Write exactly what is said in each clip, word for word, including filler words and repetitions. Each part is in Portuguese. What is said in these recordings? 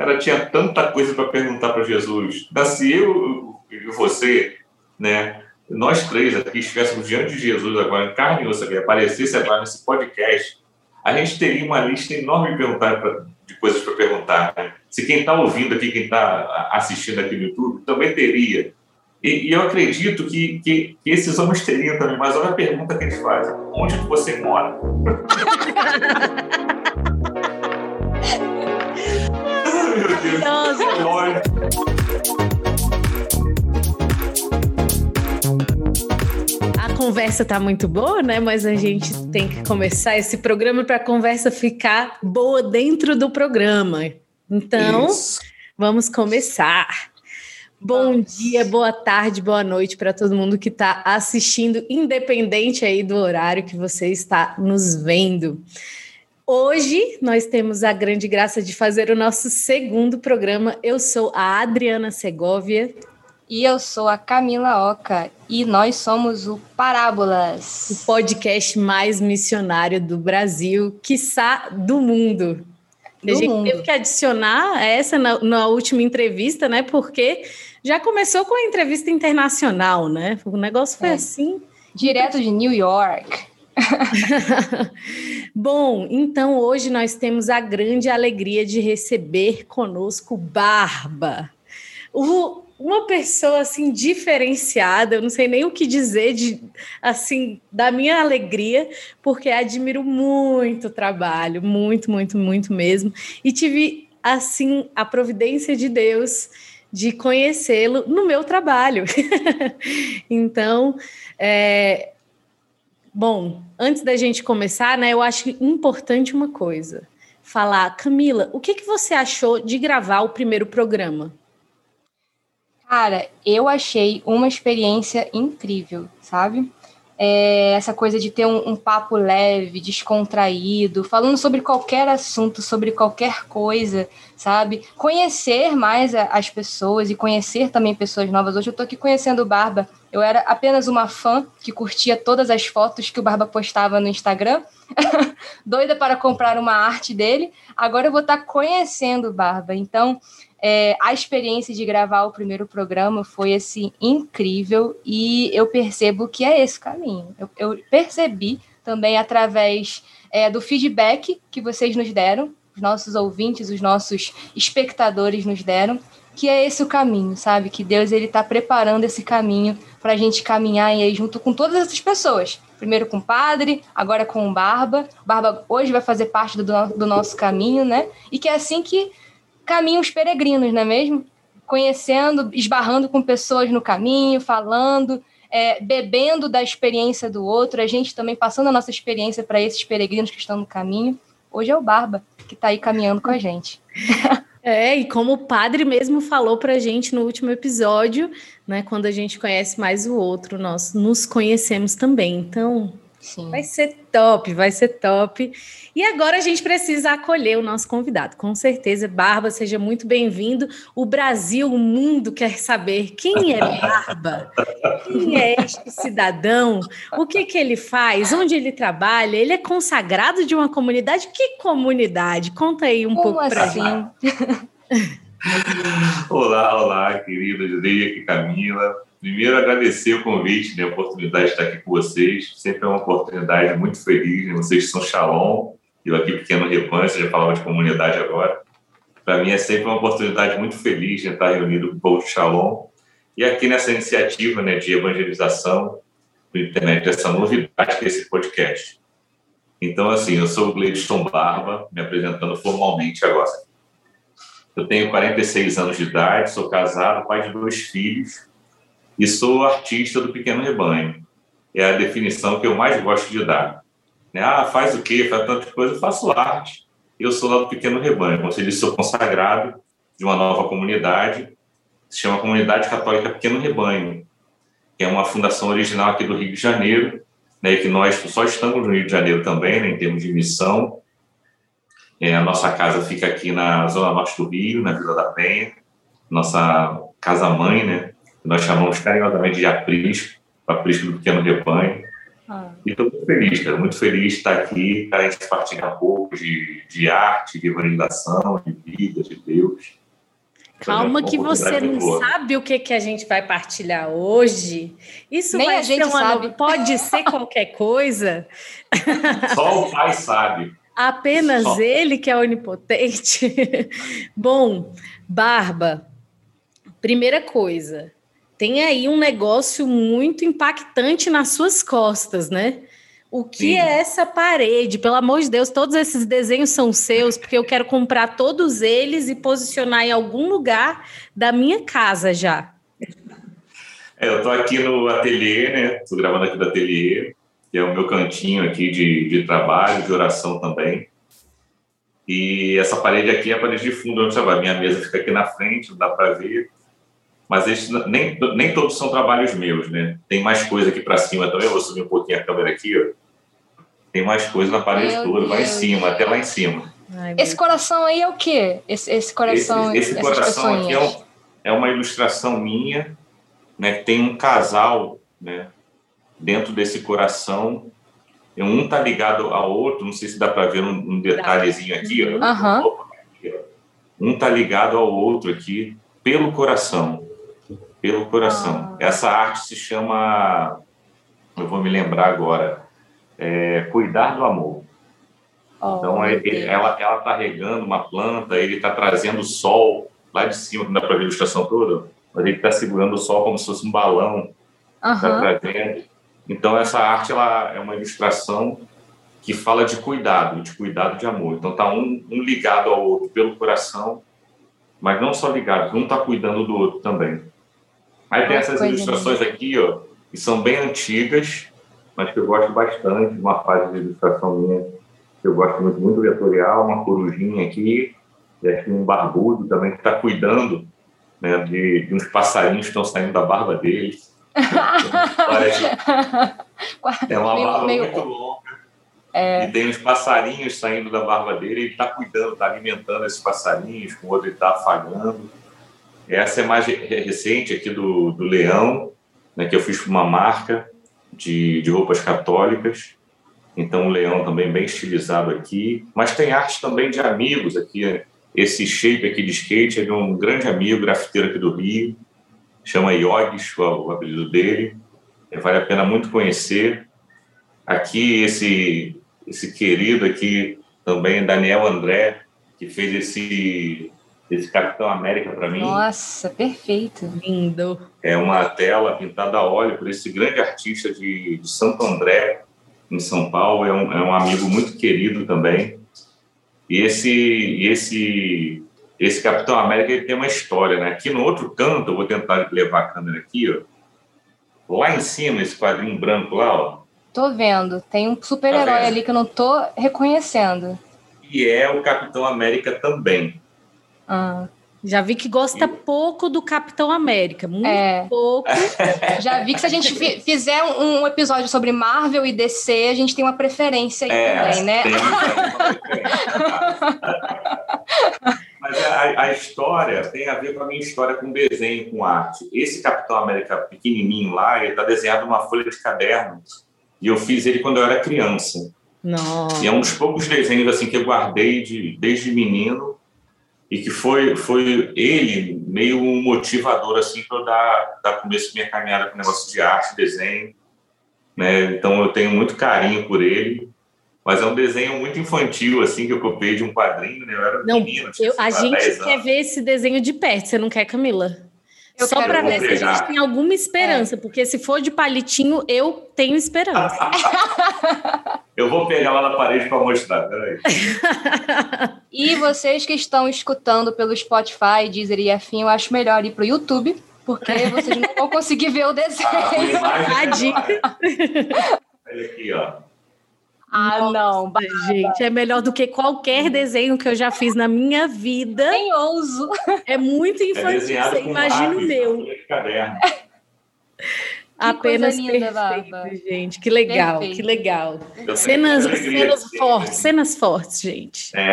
Cara, tinha tanta coisa para perguntar para Jesus. Mas se eu e você, né, nós três aqui estivéssemos diante de Jesus agora, em carne e osso, que aparecesse agora nesse podcast, a gente teria uma lista enorme de, perguntar pra, de coisas para perguntar. Né? Se quem está ouvindo aqui, quem está assistindo aqui no YouTube, também teria. E, e eu acredito que, que, que esses homens teriam também, mas olha a pergunta que eles fazem. Onde você mora? Ai, meu Deus, que lógico. A conversa tá muito boa, né? Mas a gente tem que começar esse programa para a conversa ficar boa dentro do programa. Então, isso, vamos começar. Bom Nossa. dia, boa tarde, boa noite para todo mundo que está assistindo, independente aí do horário que você está nos vendo. Hoje nós temos a grande graça de fazer o nosso segundo programa. Eu sou a Adriana Segovia. E eu sou a Camila Oca e nós somos o Parábolas, o podcast mais missionário do Brasil, quiçá do mundo. Do a gente mundo. Teve que adicionar essa na, na última entrevista, né? Porque já começou com a entrevista internacional, né? O negócio foi é. assim. Direto de New York. Bom, então hoje nós temos a grande alegria de receber conosco Barba. O... Uma pessoa, assim, diferenciada, eu não sei nem o que dizer, de, assim, da minha alegria, porque admiro muito o trabalho, muito, muito, muito mesmo. E tive, assim, a providência de Deus de conhecê-lo no meu trabalho. Então, é... bom, antes da gente começar, né, eu acho importante uma coisa, falar, Camila, o que, que você achou de gravar o primeiro programa? Cara, eu achei uma experiência incrível, sabe? É, essa coisa de ter um, um papo leve, descontraído, falando sobre qualquer assunto, sobre qualquer coisa, sabe? Conhecer mais a, as pessoas e conhecer também pessoas novas. Hoje eu tô aqui conhecendo o Barba. Eu era apenas uma fã que curtia todas as fotos que o Barba postava no Instagram. Doida para comprar uma arte dele. Agora eu vou estar tá conhecendo o Barba. Então... É, a experiência de gravar o primeiro programa foi, assim, incrível e eu percebo que é esse caminho. Eu, eu percebi também através é, do feedback que vocês nos deram, os nossos ouvintes, os nossos espectadores nos deram, que é esse o caminho, sabe? Que Deus ele está preparando esse caminho para a gente caminhar e aí junto com todas essas pessoas. Primeiro com o padre, agora com o Barba. O Barba hoje vai fazer parte do, do nosso caminho, né? E que é assim que caminhos peregrinos, não é mesmo? Conhecendo, esbarrando com pessoas no caminho, falando, é, bebendo da experiência do outro, a gente também passando a nossa experiência para esses peregrinos que estão no caminho. Hoje é o Barba que está aí caminhando com a gente. É, e como o padre mesmo falou para a gente no último episódio, né, quando a gente conhece mais o outro, nós nos conhecemos também, então... Sim. Vai ser top, vai ser top. E agora a gente precisa acolher o nosso convidado, com certeza. Barba, seja muito bem-vindo. O Brasil, o mundo quer saber quem é Barba, quem é este cidadão, o que que ele faz, onde ele trabalha, ele é consagrado de uma comunidade, que comunidade? Conta aí um Como pouco assim? pra gente. Olá, olá, querida Judeia e Camila. Primeiro, agradecer o convite, né, a oportunidade de estar aqui com vocês. Sempre é uma oportunidade muito feliz, né? Vocês são Shalom, eu aqui Pequeno Rebanho, você já falava de comunidade agora. Para mim é sempre uma oportunidade muito feliz de estar reunido com o povo de Shalom. E aqui nessa iniciativa, né, de evangelização por internet, essa novidade que é esse podcast. Então, assim, eu sou o Gleiton Barba, me apresentando formalmente agora. Eu tenho quarenta e seis anos de idade, sou casado, pai de dois filhos, e sou artista do Pequeno Rebanho. É a definição que eu mais gosto de dar. Né? Ah, faz o quê? Faz tanta coisa? Eu faço arte. Eu sou lá do Pequeno Rebanho. Como você disse, sou consagrado de uma nova comunidade. Se chama Comunidade Católica Pequeno Rebanho, que é uma fundação original aqui do Rio de Janeiro, né? Que nós só estamos no Rio de Janeiro também, né? Em termos de missão. É, a nossa casa fica aqui na Zona Norte do Rio, na Vila da Penha. Nossa casa-mãe, né? Nós chamamos carinhosamente de Aprisco, Aprisco do Pequeno Rebanho. Ah. E estou muito feliz, cara, muito feliz de estar aqui, cara, a gente partilhar um pouco de, de arte, de evangelização, de vida, de Deus. Calma que você não sabe o que, que a gente vai partilhar hoje. Isso nem vai a gente ser uma... sabe. Pode ser qualquer coisa. Só o Pai sabe. Apenas Só. Ele que é onipotente. Bom, Barba, primeira coisa, tem aí um negócio muito impactante nas suas costas, né? O que Sim. é essa parede? Pelo amor de Deus, todos esses desenhos são seus, porque eu quero comprar todos eles e posicionar em algum lugar da minha casa já. É, eu estou aqui no ateliê, né? Estou gravando aqui do ateliê, que é o meu cantinho aqui de, de trabalho, de oração também. E essa parede aqui é a parede de fundo onde trabalho. Minha mesa fica aqui na frente, não dá para ver. Mas esses, nem, nem todos são trabalhos meus, né? Tem mais coisa aqui para cima também. Eu vou subir um pouquinho a câmera aqui, ó. Tem mais coisa na parede meu toda, Deus. Lá em cima, até lá em cima. Ai, esse coração aí é o quê? Esse, esse coração, esse, esse coração aqui é, um, é uma ilustração minha, né? Tem um casal, né? Dentro desse coração, um tá ligado ao outro. Não sei se dá para ver um, um detalhezinho aqui, ó. Uhum. Um tá ligado ao outro aqui pelo coração, pelo coração. Ah. Essa arte se chama, eu vou me lembrar agora. É, cuidar do amor. Oh, então, ele, ela está regando uma planta, ele está trazendo o sol lá de cima, não dá para ver a ilustração toda, mas ele está segurando o sol como se fosse um balão. Uhum. Tá trazendo. Então, essa arte ela é uma ilustração que fala de cuidado, de cuidado de amor. Então, está um, um ligado ao outro pelo coração, mas não só ligado, um está cuidando do outro também. Aí tem essas ilustrações aqui, ó, que são bem antigas, mas que eu gosto bastante, uma fase de ilustração minha, que eu gosto muito, muito vetorial, uma corujinha aqui, e aqui um barbudo também, que está cuidando, né, de, de uns passarinhos que estão saindo da barba deles. Parece... é uma meio, barba meio... muito longa, é... e tem uns passarinhos saindo da barba dele, ele está cuidando, está alimentando esses passarinhos, o outro está afagando. Essa é mais recente aqui do, do leão, né, que eu fiz para uma marca, De, de roupas católicas. Então, o leão também bem estilizado aqui. Mas tem arte também de amigos aqui. Esse shape aqui de skate é de um grande amigo, grafiteiro aqui do Rio. Chama Iogues, o apelido dele. Vale a pena muito conhecer. Aqui, esse, esse querido aqui também, Daniel André, que fez esse, esse Capitão América para mim. Nossa, perfeito. Lindo. É uma tela pintada a óleo por esse grande artista de, de Santo André, em São Paulo. É um, é um amigo muito querido também. E esse, esse, esse Capitão América ele tem uma história, né? Aqui no outro canto, eu vou tentar levar a câmera aqui, ó. Lá em cima, esse quadrinho branco lá, ó. Tô vendo. Tem um super-herói tá ali que eu não tô reconhecendo. E é o Capitão América também. Ah, já vi que gosta pouco do Capitão América, muito é. pouco. Já vi que se a gente fizer um episódio sobre Marvel e D C, a gente tem uma preferência aí é, também, né? Tem, Mas a, a história tem a ver com a minha história com desenho, com arte. Esse Capitão América pequenininho lá, ele está desenhado numa folha de caderno e eu fiz ele quando eu era criança. Nossa. E é um dos poucos desenhos assim, que eu guardei de, desde menino. E que foi, foi ele meio um motivador assim, para eu dar, dar começo à minha caminhada com negócio de arte, desenho. Né? Então, eu tenho muito carinho por ele. Mas é um desenho muito infantil, assim, que eu copiei de um quadrinho. Né? Eu era não, menino. Eu, a gente quer anos. Ver esse desenho de perto. Você não quer, Camila? Eu Só para ver pegar. se a gente tem alguma esperança. É. Porque se for de palitinho, eu tenho esperança. Eu vou pegar lá na parede para mostrar, peraí. E vocês que estão escutando pelo Spotify, Deezer e afim, eu acho melhor ir para o YouTube, porque vocês não vão conseguir ver o desenho. Ah, a dica. Olha aqui, ó. Ah, não, gente, é melhor do que qualquer desenho que eu já fiz na minha vida. Nem ouso. É muito infantil, é você imagina o meu. Que apenas linda, perfeito, Barba. Gente. Que legal, perfeito. que legal. Cenas, cenas fortes, cenas fortes, gente. É.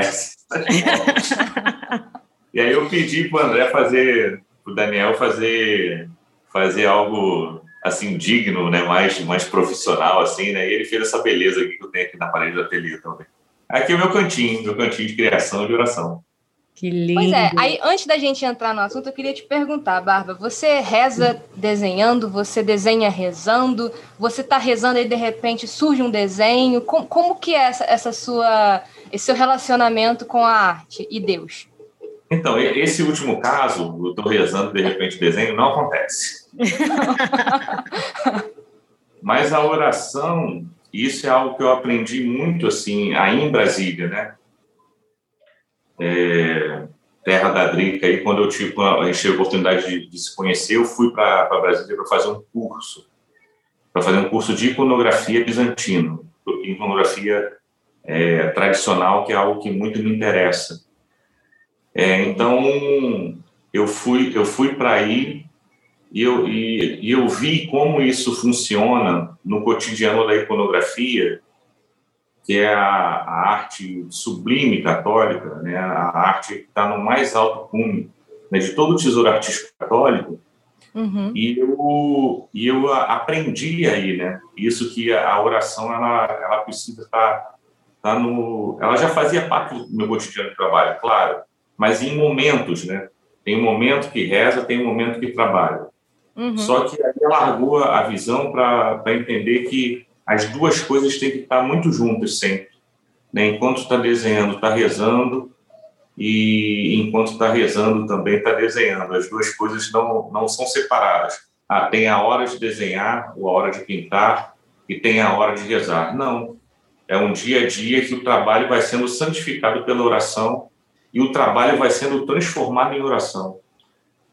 E aí eu pedi para o André fazer, para o Daniel fazer, fazer algo assim, digno, né, mais, mais profissional, assim, né, e ele fez essa beleza aqui que eu tenho aqui na parede do ateliê também. Aqui é o meu cantinho, meu cantinho de criação e de oração. Que lindo. Pois é, aí antes da gente entrar no assunto, eu queria te perguntar, Barba, você reza desenhando, você desenha rezando, você está rezando e de repente surge um desenho, como, como que é essa, essa sua, esse seu relacionamento com a arte e Deus? Então, esse último caso, eu estou rezando de repente desenho, não acontece. Mas a oração, isso é algo que eu aprendi muito, assim, aí em Brasília, né? É, terra da Drica, aí quando eu tive a, tive a oportunidade de, de se conhecer, eu fui para Brasília para fazer um curso, para fazer um curso de iconografia bizantina, iconografia é, tradicional, que é algo que muito me interessa. É, então, eu fui, eu fui para aí e eu, e, e eu vi como isso funciona no cotidiano da iconografia, que é a, a arte sublime católica, né, a arte que está no mais alto cume, né, de todo o tesouro artístico católico. Uhum. E, eu, e eu aprendi aí, né, isso que a oração ela, ela precisa estar tá, tá no... Ela já fazia parte do meu cotidiano de trabalho, claro, mas em momentos, né? Tem um momento que reza, tem um momento que trabalha. Uhum. Só que aí largou a visão para entender que as duas coisas têm que estar muito juntas sempre, né? Enquanto está desenhando, está rezando, e enquanto está rezando também está desenhando. As duas coisas não, não são separadas. Ah, tem a hora de desenhar, ou a hora de pintar, e tem a hora de rezar. Não, é um dia a dia que o trabalho vai sendo santificado pela oração, e o trabalho vai sendo transformado em oração.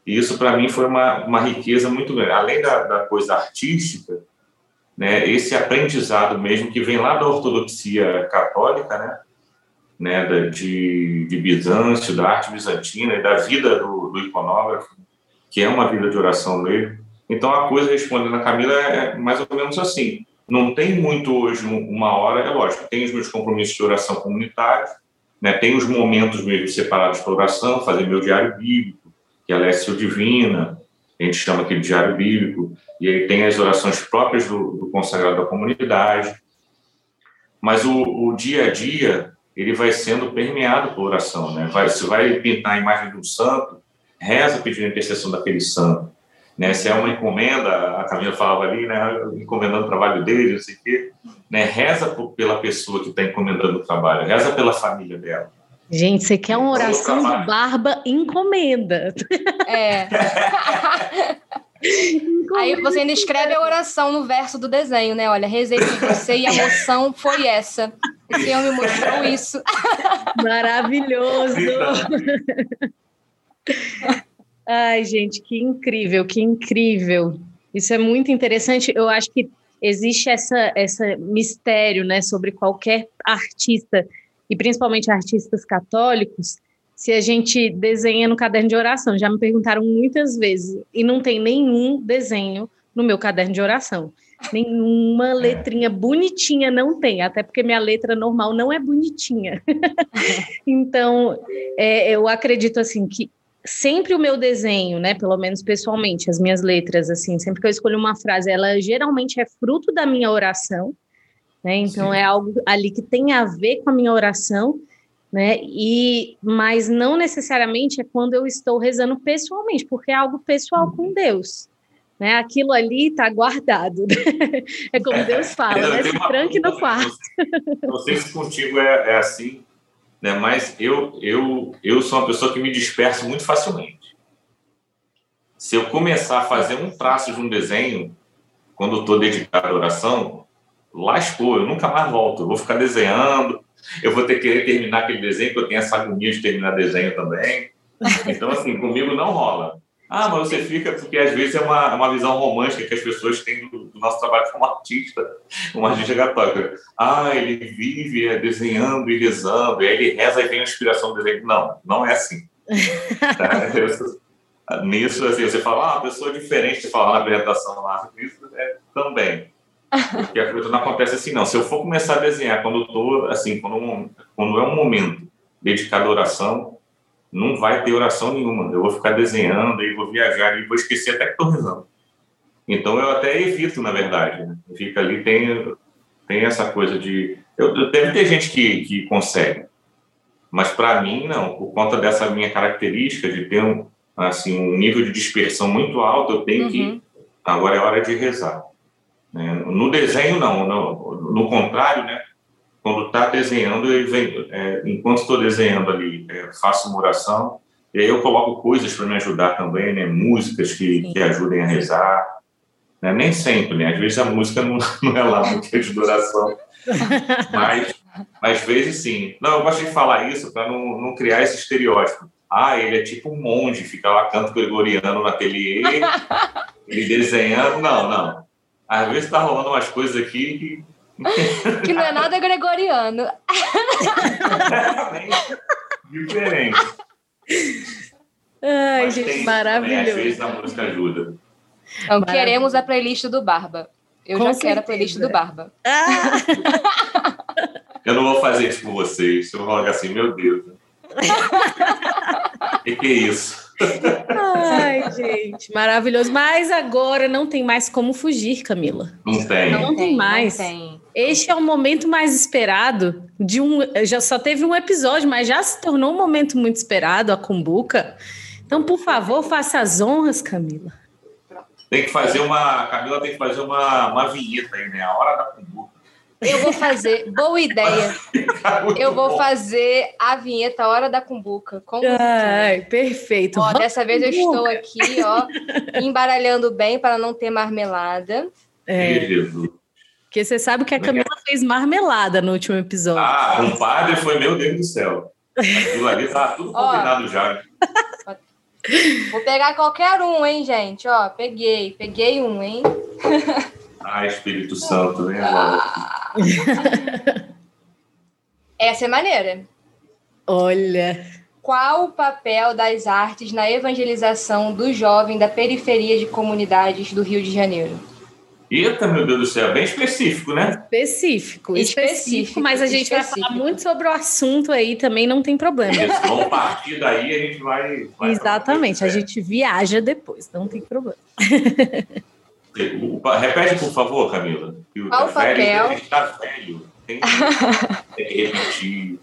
E isso, para mim, foi uma, uma riqueza muito grande. Além da, da coisa artística, né, esse aprendizado mesmo, que vem lá da ortodoxia católica, né, né, da, de, de Bizâncio, da arte bizantina e da vida do, do iconógrafo, que é uma vida de oração mesmo. Então, a coisa, respondendo a Camila, é mais ou menos assim. Não tem muito hoje uma hora, é lógico, tem os meus compromissos de oração comunitários, né, tem os momentos mesmo separados para oração, fazer meu diário bíblico, que é a Lécio Divina, a gente chama aquele diário bíblico, e aí tem as orações próprias do, do consagrado da comunidade. Mas o, o dia a dia, ele vai sendo permeado por oração, né? Vai, se vai pintar a imagem de um santo, reza pedindo a intercessão daquele santo, né? Se é uma encomenda, a Camila falava ali, né, encomendando o trabalho dele, não sei o quê, né, reza por, pela pessoa que está encomendando o trabalho, reza pela família dela. Gente, você quer uma oração de Barba? Encomenda. É. Encomenda. Aí você ainda escreve a oração no verso do desenho, né? Olha, rezei por você e a emoção foi essa. O Senhor me mostrou isso. Maravilhoso. Ai, gente, que incrível, que incrível. Isso é muito interessante. Eu acho que existe essa, essa mistério, né, sobre qualquer artista, e principalmente artistas católicos, se a gente desenha no caderno de oração. Já me perguntaram muitas vezes, e não tem nenhum desenho no meu caderno de oração. Nenhuma letrinha bonitinha não tem, até porque minha letra normal não é bonitinha. Então, é, eu acredito assim que sempre o meu desenho, né, pelo menos pessoalmente, as minhas letras, assim, sempre que eu escolho uma frase, ela geralmente é fruto da minha oração, né? Então, sim, é algo ali que tem a ver com a minha oração, né? E, mas não necessariamente é quando eu estou rezando pessoalmente, porque é algo pessoal com Deus, né? Aquilo ali está guardado, né? É como é, Deus fala, né? Se tranque no quarto. Não sei se contigo é, é assim, né? Mas eu, eu, eu sou uma pessoa que me disperso muito facilmente. Se eu começar a fazer um traço de um desenho, quando eu estou dedicado à oração, lascou, eu nunca mais volto, eu vou ficar desenhando, eu vou ter que querer terminar aquele desenho, porque eu tenho essa agonia de terminar desenho também. Então, assim, comigo não rola. Ah, mas você fica, porque às vezes é uma, uma visão romântica que as pessoas têm do, do nosso trabalho como artista, um artista católico. Ah, ele vive é, desenhando e rezando, e aí ele reza e tem a inspiração do desenho. Não, não é assim. Tá? Eu, nisso, assim, você fala, ah, uma pessoa diferente de falar na apresentação lá, isso é também. Porque a coisa não acontece assim, não. Se eu for começar a desenhar quando eu tô, assim, quando, quando é um momento dedicado à oração, não vai ter oração nenhuma. Eu vou ficar desenhando, aí vou viajar e vou esquecer até que estou rezando. Então eu até evito, na verdade, né? Fica ali, tem, tem essa coisa de... Eu, eu, deve ter gente que, que consegue, mas para mim não, por conta dessa minha característica de ter um, assim, um nível de dispersão muito alto, eu tenho uhum. que... Agora é hora de rezar. Né? No desenho não, no, no contrário, né? Quando está desenhando, eu venho, é, enquanto estou desenhando ali, é, faço uma oração, e aí eu coloco coisas para me ajudar também, né? Músicas que, que ajudem a rezar. Né? Nem sempre, né? Às vezes a música não, não é lá muito de oração, mas às vezes sim. Não, eu gosto de falar isso para não, não criar esse estereótipo. Ah, ele é tipo um monge, fica lá canto gregoriano no ateliê, ele desenhando. Não, não. Às vezes está rolando umas coisas aqui que... que não é nada gregoriano. É diferente. Ai, mas gente, tem, maravilhoso. Né? Às vezes a música ajuda. Então, maravilha. Queremos a playlist do Barba. Eu com já certeza. Quero a playlist do Barba. Ah. Eu não vou fazer isso com vocês. Eu vou falar assim, meu Deus. O que, que é isso? Ai, gente, maravilhoso. Mas agora não tem mais como fugir, Camila. Não tem. Não, não tem mais. Não tem. Este é o momento mais esperado de um. Já só teve um episódio, mas já se tornou um momento muito esperado, a cumbuca. Então, por favor, faça as honras, Camila. Tem que fazer uma. A Camila tem que fazer uma, uma vinheta aí, né? A hora da cumbuca. Eu vou fazer. Boa ideia. Eu vou bom. fazer a vinheta A Hora da Cumbuca. Com Ai, você. Perfeito. Ó, dessa vez eu estou aqui, ó, embaralhando bem para não ter marmelada. É. Jesus. Porque você sabe que a Camila fez marmelada no último episódio. Ah, um padre foi, meu Deus do céu. Aquilo ali tá tudo combinado ó, já. Vou pegar qualquer um, hein, gente? Ó, peguei. Peguei um, hein? Ah, Espírito Santo, vem agora. Ah. Essa é maneira. Olha. Qual o papel das artes na evangelização do jovem da periferia de comunidades do Rio de Janeiro? Eita, meu Deus do céu, bem específico, né? Específico, específico, específico mas a gente específico. vai falar muito sobre o assunto aí também, não tem problema. Eles vão partir daí, a gente vai... vai Exatamente, a gente viaja depois, não tem problema. Repete, por favor, Camila. Qual o papel? Está velho. Tem que repetir.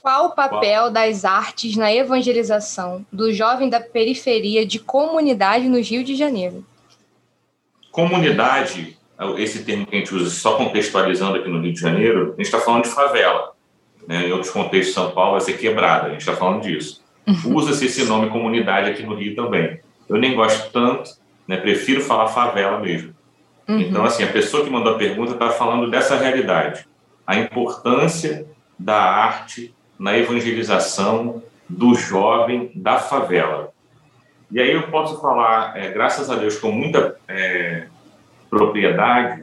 Qual o papel Qual... das artes na evangelização do jovem da periferia de comunidade no Rio de Janeiro? Comunidade, esse termo que a gente usa, só contextualizando aqui no Rio de Janeiro, a gente está falando de favela. Né? Em outros contextos, São Paulo vai ser quebrada, a gente está falando disso. Uhum. Usa-se esse nome comunidade aqui no Rio também. Eu nem gosto tanto, né, prefiro falar favela mesmo. Uhum. Então, assim, a pessoa que mandou a pergunta está falando dessa realidade. A importância da arte na evangelização do jovem da favela. E aí eu posso falar, é, graças a Deus, com muita é, propriedade,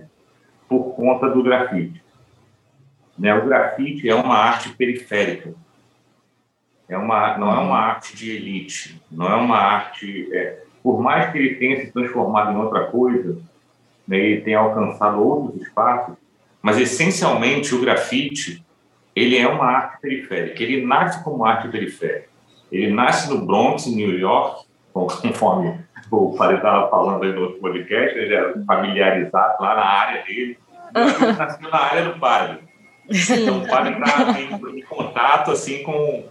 por conta do grafite. Né, o grafite é uma arte periférica. É uma, não é uma arte de elite. Não é uma arte... É, por mais que ele tenha se transformado em outra coisa, né, ele tenha alcançado outros espaços, mas, essencialmente, o grafite, ele é uma arte periférica, ele nasce como arte periférica. Ele nasce no Bronx, em New York, conforme o Fábio estava falando aí no outro podcast, ele é familiarizado lá na área dele, ele nasceu na área do padre. Então, o padre está em, em contato assim, com,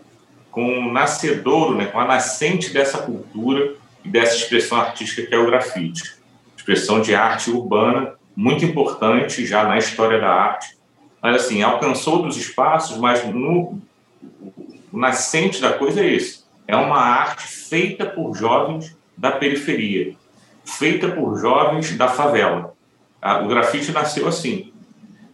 com o nascedouro, né, com a nascente dessa cultura, e dessa expressão artística que é o grafite. Expressão de arte urbana, muito importante já na história da arte. Mas, assim, alcançou outros espaços, mas no, o nascente da coisa é esse. É uma arte feita por jovens da periferia, feita por jovens da favela. O grafite nasceu assim.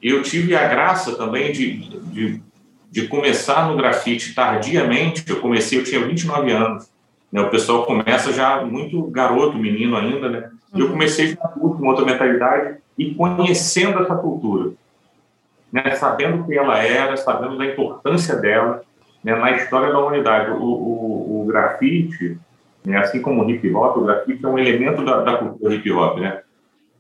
Eu tive a graça também de, de, de começar no grafite tardiamente. Eu comecei, eu tinha vinte e nove anos. O pessoal começa já muito garoto, menino ainda, né? E eu comecei já com outra mentalidade e conhecendo essa cultura, né? Sabendo quem ela era, sabendo da importância dela, né? Na história da humanidade. O, o, o grafite, né? Assim como o hip-hop, o grafite é um elemento da, da cultura hip-hop, né?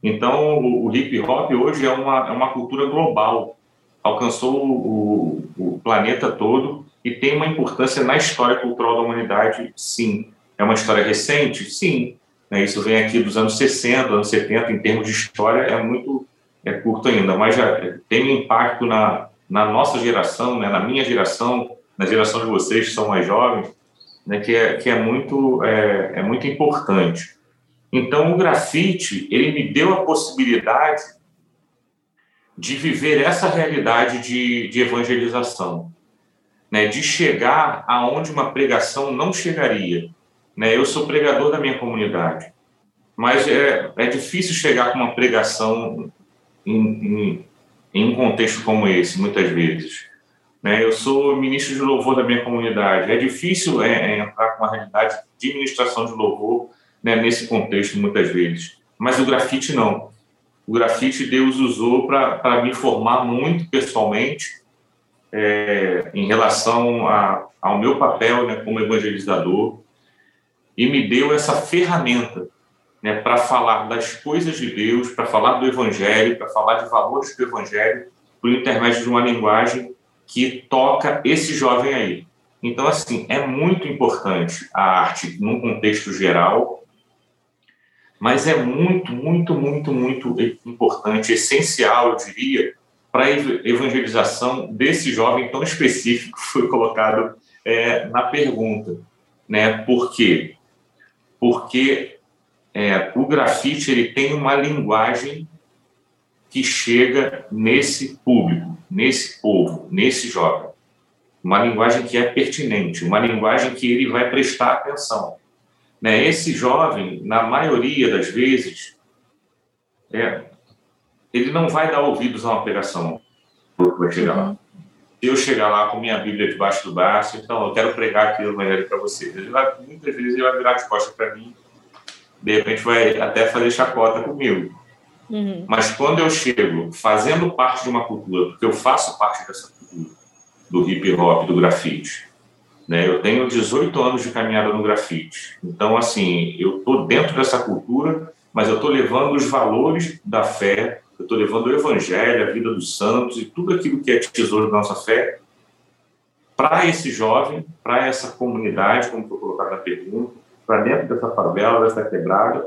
Então, o, o hip-hop hoje é uma, é uma cultura global, alcançou o, o, o planeta todo, e tem uma importância na história cultural da humanidade, sim. É uma história recente? Sim. Né? Isso vem aqui dos anos sessenta, anos setenta, em termos de história, é muito é curto ainda, mas já tem um impacto na, na nossa geração, né? Na minha geração, na geração de vocês que são mais jovens, né? que, é, que é, muito, é, é muito importante. Então, o grafite, ele me deu a possibilidade de viver essa realidade de, de evangelização, né? De chegar aonde uma pregação não chegaria. Né? Eu sou pregador da minha comunidade, mas é, é difícil chegar com uma pregação em, em, em um contexto como esse, muitas vezes. Né? Eu sou ministro de louvor da minha comunidade, é difícil é, é entrar com a realidade de ministração de louvor, né, nesse contexto, muitas vezes. Mas o grafite não. O grafite Deus usou para me formar muito pessoalmente é, em relação a, ao meu papel, né, como evangelizador, e me deu essa ferramenta, né, para falar das coisas de Deus, para falar do Evangelho, para falar de valores do Evangelho, por intermédio de uma linguagem que toca esse jovem aí. Então, assim, é muito importante a arte num contexto geral, mas é muito, muito, muito, muito importante, essencial, eu diria, para a evangelização desse jovem tão específico que foi colocado é, na pergunta. Né? Por quê? Porque é, o grafite ele tem uma linguagem que chega nesse público, nesse povo, nesse jovem. Uma linguagem que é pertinente, uma linguagem que ele vai prestar atenção. Né, esse jovem, na maioria das vezes, é, ele não vai dar ouvidos a uma pregação. Vai chegar lá. Se eu chegar lá com minha Bíblia debaixo do braço, então eu quero pregar aqui o Evangelho para vocês. Ele vai, muitas vezes ele vai virar de costas para mim, de repente vai até fazer chacota comigo. Uhum. Mas quando eu chego fazendo parte de uma cultura, porque eu faço parte dessa cultura, do hip hop, do grafite, eu tenho dezoito anos de caminhada no grafite. Então, assim, eu estou dentro dessa cultura, mas eu estou levando os valores da fé, eu estou levando o evangelho, a vida dos santos e tudo aquilo que é tesouro da nossa fé para esse jovem, para essa comunidade, como foi colocado na pergunta, para dentro dessa favela, dessa quebrada,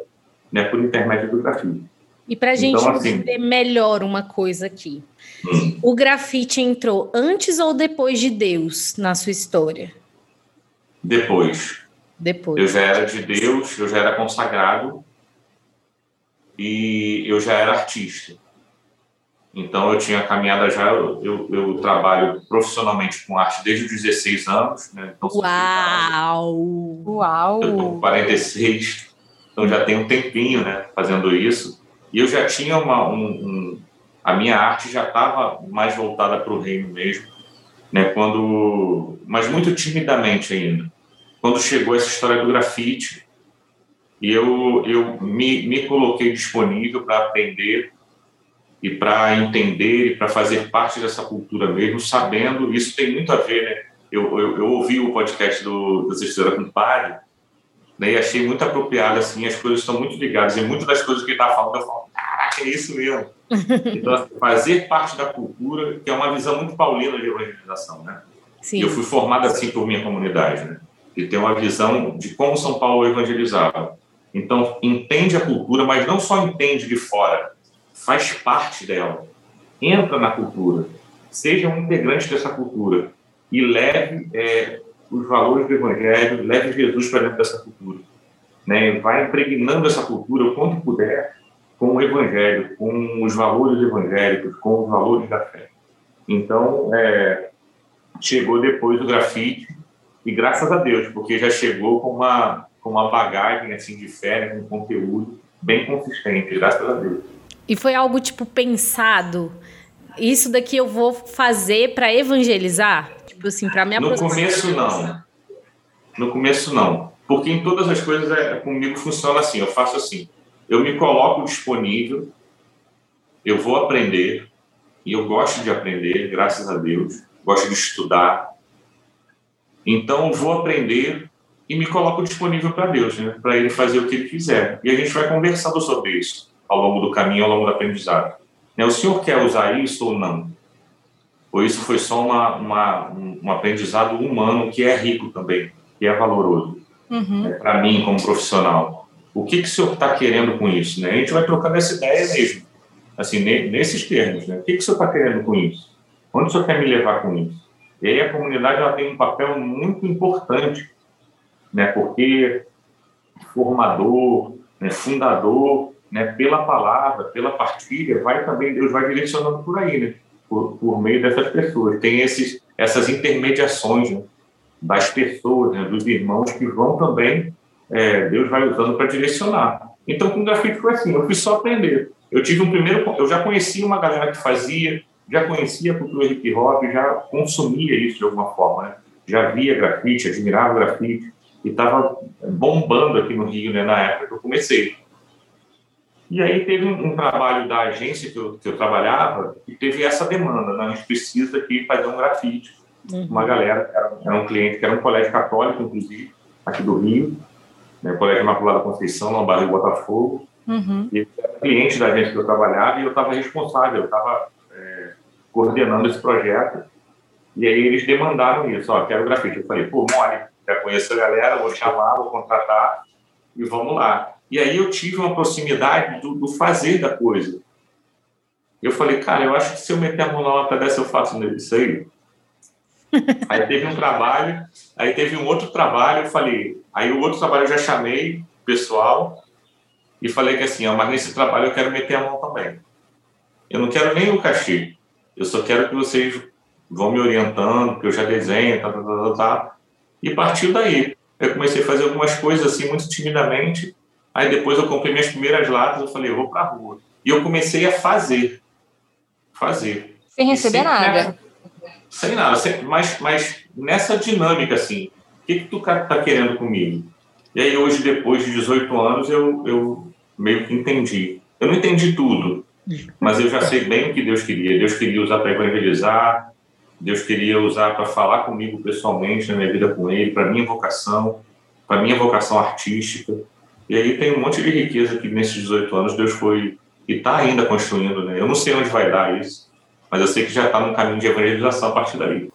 né, por intermédio do grafite. E para a gente então, assim, entender melhor uma coisa aqui, hum. o grafite entrou antes ou depois de Deus na sua história? Depois. Depois. Eu já era de Deus, eu já era consagrado e eu já era artista. Então eu tinha caminhada já, eu, eu, eu trabalho profissionalmente com arte desde os dezesseis anos. Né? Então, uau! Uau! Eu estou com quarenta e seis, então já tenho um tempinho, né, fazendo isso. E eu já tinha uma... Um, um, a minha arte já estava mais voltada para o reino mesmo. Né, quando, mas muito timidamente ainda, quando chegou essa história do grafite, eu, eu me, me coloquei disponível para aprender e para entender e para fazer parte dessa cultura mesmo, sabendo, isso tem muito a ver, né? eu, eu, eu ouvi o podcast do, da Sexta-feira com o Padre, né, e achei muito apropriado, assim, as coisas estão muito ligadas, e muitas das coisas que ele estava falando, eu falo, caraca, é isso mesmo. Então, fazer parte da cultura, que é uma visão muito paulina de evangelização, né? Sim. Eu fui formado assim por minha comunidade, né? E tem uma visão de como São Paulo evangelizava. Então, entende a cultura, mas não só entende de fora, faz parte dela, entra na cultura, seja um integrante dessa cultura e leve é, os valores do Evangelho, leve Jesus para dentro dessa cultura, né? Vai impregnando essa cultura o quanto puder, com o Evangelho, com os valores evangélicos, com os valores da fé. Então, é, chegou depois do grafite, e graças a Deus, porque já chegou com uma, com uma bagagem assim, de fé, com um conteúdo bem consistente, graças a Deus. E foi algo tipo pensado, isso daqui eu vou fazer para evangelizar? Tipo assim, para me aproximar. No começo não, no começo não, porque em todas as coisas é, comigo funciona assim, eu faço assim, eu me coloco disponível, eu vou aprender, e eu gosto de aprender, graças a Deus, gosto de estudar, então vou aprender e me coloco disponível para Deus, né? Para Ele fazer o que Ele quiser, e a gente vai conversando sobre isso ao longo do caminho, ao longo do aprendizado. Né? O Senhor quer usar isso ou não? Ou isso foi só uma, uma, um aprendizado humano que é rico também, que é valoroso, uhum. né? Para mim como profissional. O que, que o senhor está querendo com isso? Né? A gente vai trocando essa ideia mesmo, assim, nesses termos. Né? O que, que o senhor está querendo com isso? Onde o senhor quer me levar com isso? E aí a comunidade ela tem um papel muito importante, né? Porque formador, né? Fundador, né? Pela palavra, pela partilha, vai também, Deus vai direcionando por aí, né? Por, por meio dessas pessoas. Tem esses, essas intermediações, né? Das pessoas, né? Dos irmãos que vão também, é, Deus vai usando para direcionar. Então, com o grafite foi assim, eu fui só aprender. Eu tive um primeiro, eu já conhecia uma galera que fazia, já conhecia a cultura hip hop, já consumia isso de alguma forma, né? Já via grafite, admirava grafite, e estava bombando aqui no Rio, né? Na época que eu comecei. E aí teve um trabalho da agência que eu, que eu trabalhava e teve essa demanda, né? A gente precisa aqui fazer um grafite. Uhum. Uma galera, era, era um cliente que era um colégio católico, inclusive, aqui do Rio, né? Colégio Imaculada da Conceição, no bairro Botafogo. Uhum. E ele era cliente da agência que eu trabalhava e eu estava responsável, eu estava é, coordenando esse projeto. E aí eles demandaram isso, ó, quero grafite. Eu falei, pô, mole, já conheço a galera, vou chamar, vou contratar e vamos lá. E aí eu tive uma proximidade do, do fazer da coisa. Eu falei, cara, eu acho que se eu meter a mão na lata dessa, eu faço isso aí. Aí teve um trabalho, aí teve um outro trabalho, eu falei... Aí o outro trabalho eu já chamei o pessoal e falei que assim, ó, mas nesse trabalho eu quero meter a mão também. Eu não quero nem o cachê, eu só quero que vocês vão me orientando, que eu já desenho, tá, tá, tá, tá. E partiu daí. Eu comecei a fazer algumas coisas assim, muito timidamente... Aí depois eu comprei minhas primeiras latas, eu falei, eu vou pra rua. E eu comecei a fazer. Fazer. Sem receber sem nada. nada. Sem nada, sem, mas, mas nessa dinâmica, assim, o que, que tu tá querendo comigo? E aí hoje, depois de dezoito anos, eu, eu meio que entendi. Eu não entendi tudo, mas eu já sei bem o que Deus queria. Deus queria usar para evangelizar, Deus queria usar para falar comigo pessoalmente, na minha vida com Ele, para minha vocação, para minha vocação artística. E aí tem um monte de riqueza que nesses dezoito anos Deus foi e está ainda construindo, né? Eu não sei onde vai dar isso, mas eu sei que já está num caminho de evangelização a partir daí.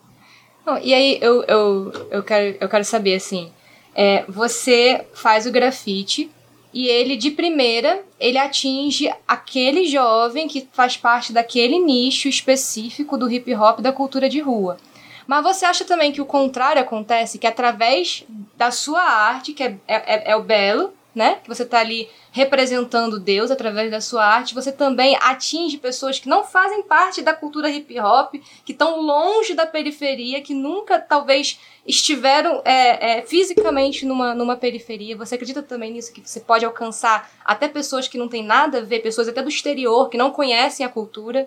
Bom, e aí eu, eu, eu, quero, eu quero saber, assim, é, você faz o grafite e ele, de primeira, ele atinge aquele jovem que faz parte daquele nicho específico do hip hop, da cultura de rua. Mas você acha também que o contrário acontece, que através da sua arte, que é, é, é o belo, né? Que você está ali representando Deus através da sua arte, você também atinge pessoas que não fazem parte da cultura hip-hop, que estão longe da periferia, que nunca, talvez, estiveram é, é, fisicamente numa, numa periferia. Você acredita também nisso, que você pode alcançar até pessoas que não têm nada a ver, pessoas até do exterior, que não conhecem a cultura?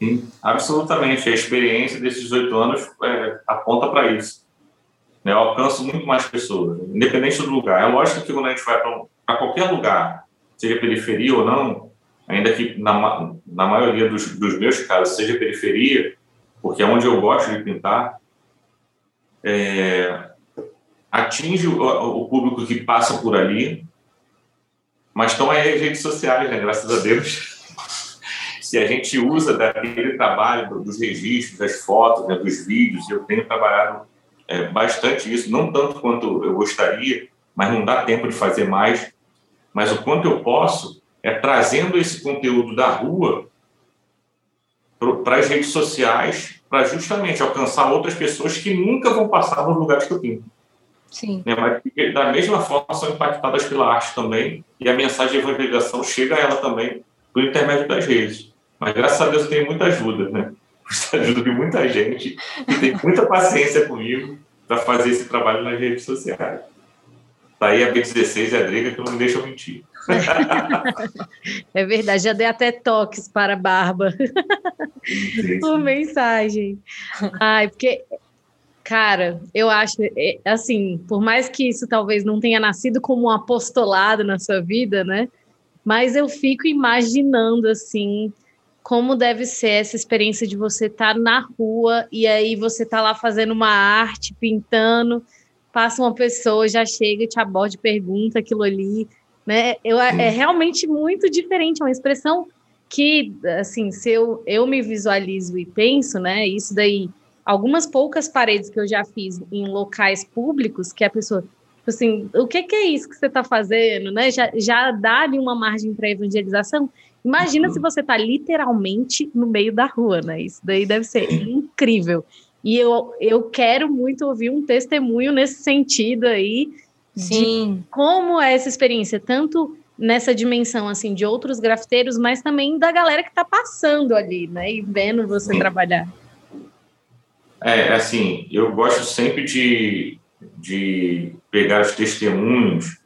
Sim, absolutamente. A experiência desses dezoito anos é, aponta para isso. Eu alcanço muito mais pessoas, independente do lugar. É lógico que quando a gente vai para qualquer lugar, seja periferia ou não, ainda que na, na maioria dos, dos meus casos seja periferia, porque é onde eu gosto de pintar, é, atinge o, o público que passa por ali, mas estão aí as redes sociais, né? Graças a Deus. Se a gente usa daquele trabalho, dos registros, das fotos, né? Dos vídeos, eu tenho trabalhado É bastante isso, não tanto quanto eu gostaria, mas não dá tempo de fazer mais, mas o quanto eu posso é trazendo esse conteúdo da rua para as redes sociais, para justamente alcançar outras pessoas que nunca vão passar nos lugares que eu pinto. Sim. Né? Mas da mesma forma são impactadas pela arte também, e a mensagem de evangelização chega a ela também por intermédio das redes. Mas graças a Deus eu tenho muita ajuda, né? Ajuda de muita gente que tem muita paciência comigo para fazer esse trabalho nas redes sociais. Tá aí a B dezesseis e a Driga que não me deixam mentir. É verdade, já dei até toques para a Barba por mensagem. Ai, porque, cara, eu acho, assim, por mais que isso talvez não tenha nascido como um apostolado na sua vida, né? Mas eu fico imaginando, assim... Como deve ser essa experiência de você estar na rua e aí você tá lá fazendo uma arte, pintando, passa uma pessoa, já chega e te aborda e pergunta aquilo ali, né? Eu, é realmente muito diferente, é uma expressão que, assim, se eu, eu me visualizo e penso, né? Isso daí, algumas poucas paredes que eu já fiz em locais públicos, que a pessoa... assim, o que, que é isso que você está fazendo, né? Já, já dá ali uma margem para evangelização. Imagina uhum. se você está literalmente no meio da rua, né? Isso daí deve ser incrível. E eu, eu quero muito ouvir um testemunho nesse sentido aí. Sim. De como é essa experiência, tanto nessa dimensão, assim, de outros grafiteiros, mas também da galera que está passando ali, né? E vendo você Sim. trabalhar. É, assim, eu gosto sempre de, de pegar os testemunhos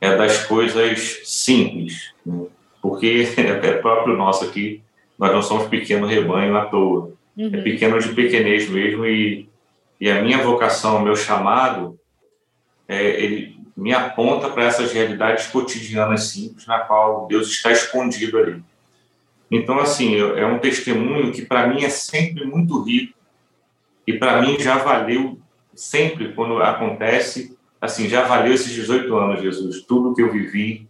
é, das coisas simples, né? Porque é próprio nosso aqui, nós não somos pequeno rebanho à toa. Uhum. É pequeno de pequenez mesmo, e, e a minha vocação, o meu chamado, é, ele me aponta para essas realidades cotidianas simples na qual Deus está escondido ali. Então, assim, é um testemunho que para mim é sempre muito rico, e para mim já valeu, sempre quando acontece, assim, já valeu esses dezoito anos, Jesus, tudo que eu vivi,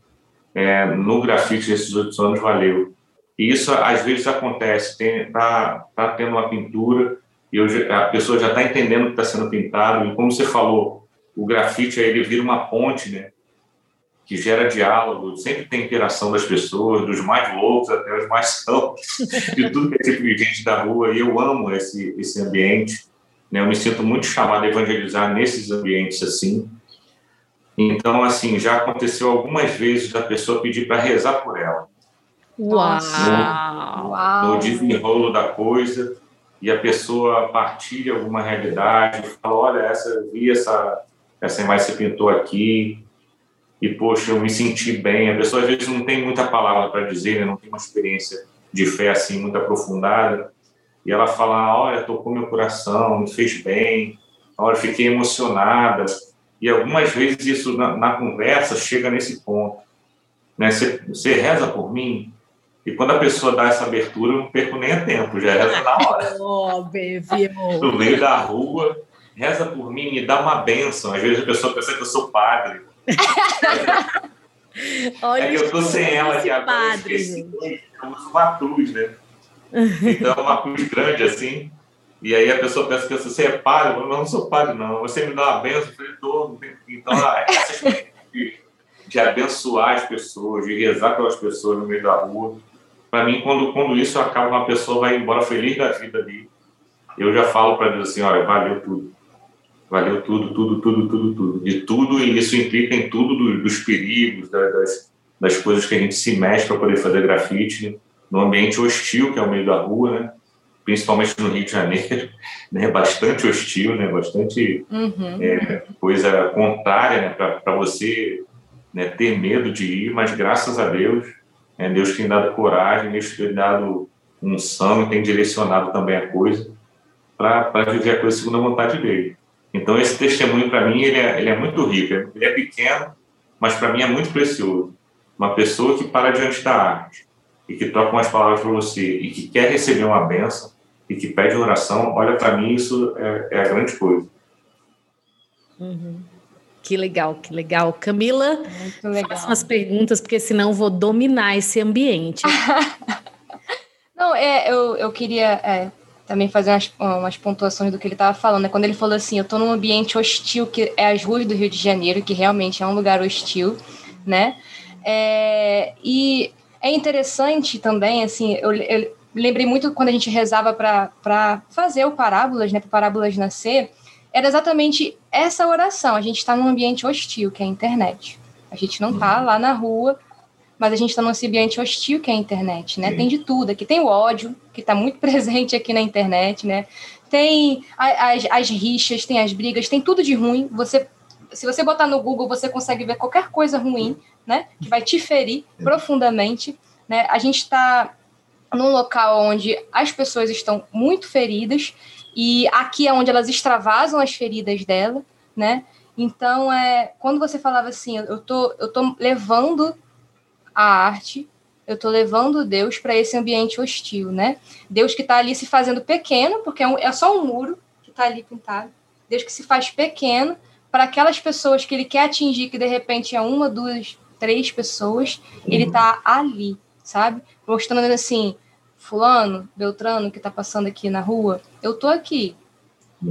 É, no grafite desses oito anos valeu. E isso às vezes acontece, tem, tá, tá tendo uma pintura e eu, a pessoa já está entendendo o que está sendo pintado, e como você falou, o grafite aí, ele vira uma ponte, né, que gera diálogo, sempre tem interação das pessoas, dos mais loucos até os mais santos, de tudo que é tipo de gente da rua, e eu amo esse, esse ambiente, né? Eu me sinto muito chamado a evangelizar nesses ambientes assim. Então, assim, já aconteceu algumas vezes da pessoa pedir para rezar por ela. Uau! No, no desenrolo da coisa, e a pessoa partilha alguma realidade, fala, olha, essa, eu vi essa, essa imagem que você pintou aqui, e, poxa, eu me senti bem. A pessoa, às vezes, não tem muita palavra para dizer, né? Não tem uma experiência de fé, assim, muito aprofundada, e ela fala, olha, tocou meu coração, me fez bem, olha, fiquei emocionada. E algumas vezes isso na, na conversa chega nesse ponto, né? Você, você reza por mim, e quando a pessoa dá essa abertura, eu não perco nem a tempo, já reza na hora. Oh, baby, oh. No meio da rua, reza por mim e dá uma bênção. Às vezes a pessoa pensa que eu sou padre. Olha, é que eu estou sem ela aqui agora, eu esqueci, eu uso uma cruz, né? Então é uma cruz grande assim. E aí a pessoa pensa que você é padre, mas eu não sou padre, não. Você me dá uma benção, eu falei, todo. Então, essa experiência de, de abençoar as pessoas, de rezar pelas pessoas no meio da rua, para mim, quando, quando isso acaba, uma pessoa vai embora feliz da vida ali. Eu já falo para Deus assim, olha, valeu tudo. Valeu tudo, tudo, tudo, tudo, tudo. De tudo, e isso implica em tudo do, dos perigos, das, das coisas que a gente se mexe para poder fazer grafite, né? Num ambiente hostil, que é o meio da rua, né? Principalmente no Rio de Janeiro, né, bastante hostil, né, bastante uhum. é, coisa contrária, né, para você, né, ter medo de ir, mas graças a Deus, é, Deus tem dado coragem, Deus tem dado unção e tem direcionado também a coisa para viver a coisa segundo a vontade dele. Então esse testemunho para mim ele é, ele é muito rico, ele é pequeno, mas para mim é muito precioso. Uma pessoa que para diante da arte, e que troca umas palavras para você, e que quer receber uma bênção, e que pede oração, olha, para mim isso é, é a grande coisa. Uhum. Que legal, que legal. Camila, legal. Faça umas perguntas, porque senão vou dominar esse ambiente. Não, é, eu, eu queria é, também fazer umas, umas pontuações do que ele estava falando. Né? Quando ele falou assim, eu estou num ambiente hostil, que é as ruas do Rio de Janeiro, que realmente é um lugar hostil, né? É, e... É interessante também, assim, eu, eu lembrei muito quando a gente rezava para fazer o Parábolas, né, para Parábolas nascer, era exatamente essa oração. A gente está num ambiente hostil, que é a internet. A gente não está lá na rua, mas a gente está num ambiente hostil, que é a internet, né? Tem de tudo. Aqui tem o ódio, que está muito presente aqui na internet, né? Tem as, as rixas, tem as brigas, tem tudo de ruim. Você, se você botar no Google, você consegue ver qualquer coisa ruim, né, que vai te ferir profundamente, né? A gente está num local onde as pessoas estão muito feridas, e aqui é onde elas extravasam as feridas dela, né? Então, é, quando você falava assim, eu tô, eu tô levando a arte, eu tô levando Deus para esse ambiente hostil, né? Deus que está ali se fazendo pequeno, porque é, um, é só um muro que está ali pintado. Deus que se faz pequeno para aquelas pessoas que ele quer atingir, que de repente é uma, duas, três pessoas, ele está ali, sabe? Mostrando assim, fulano, beltrano, que está passando aqui na rua, eu estou aqui.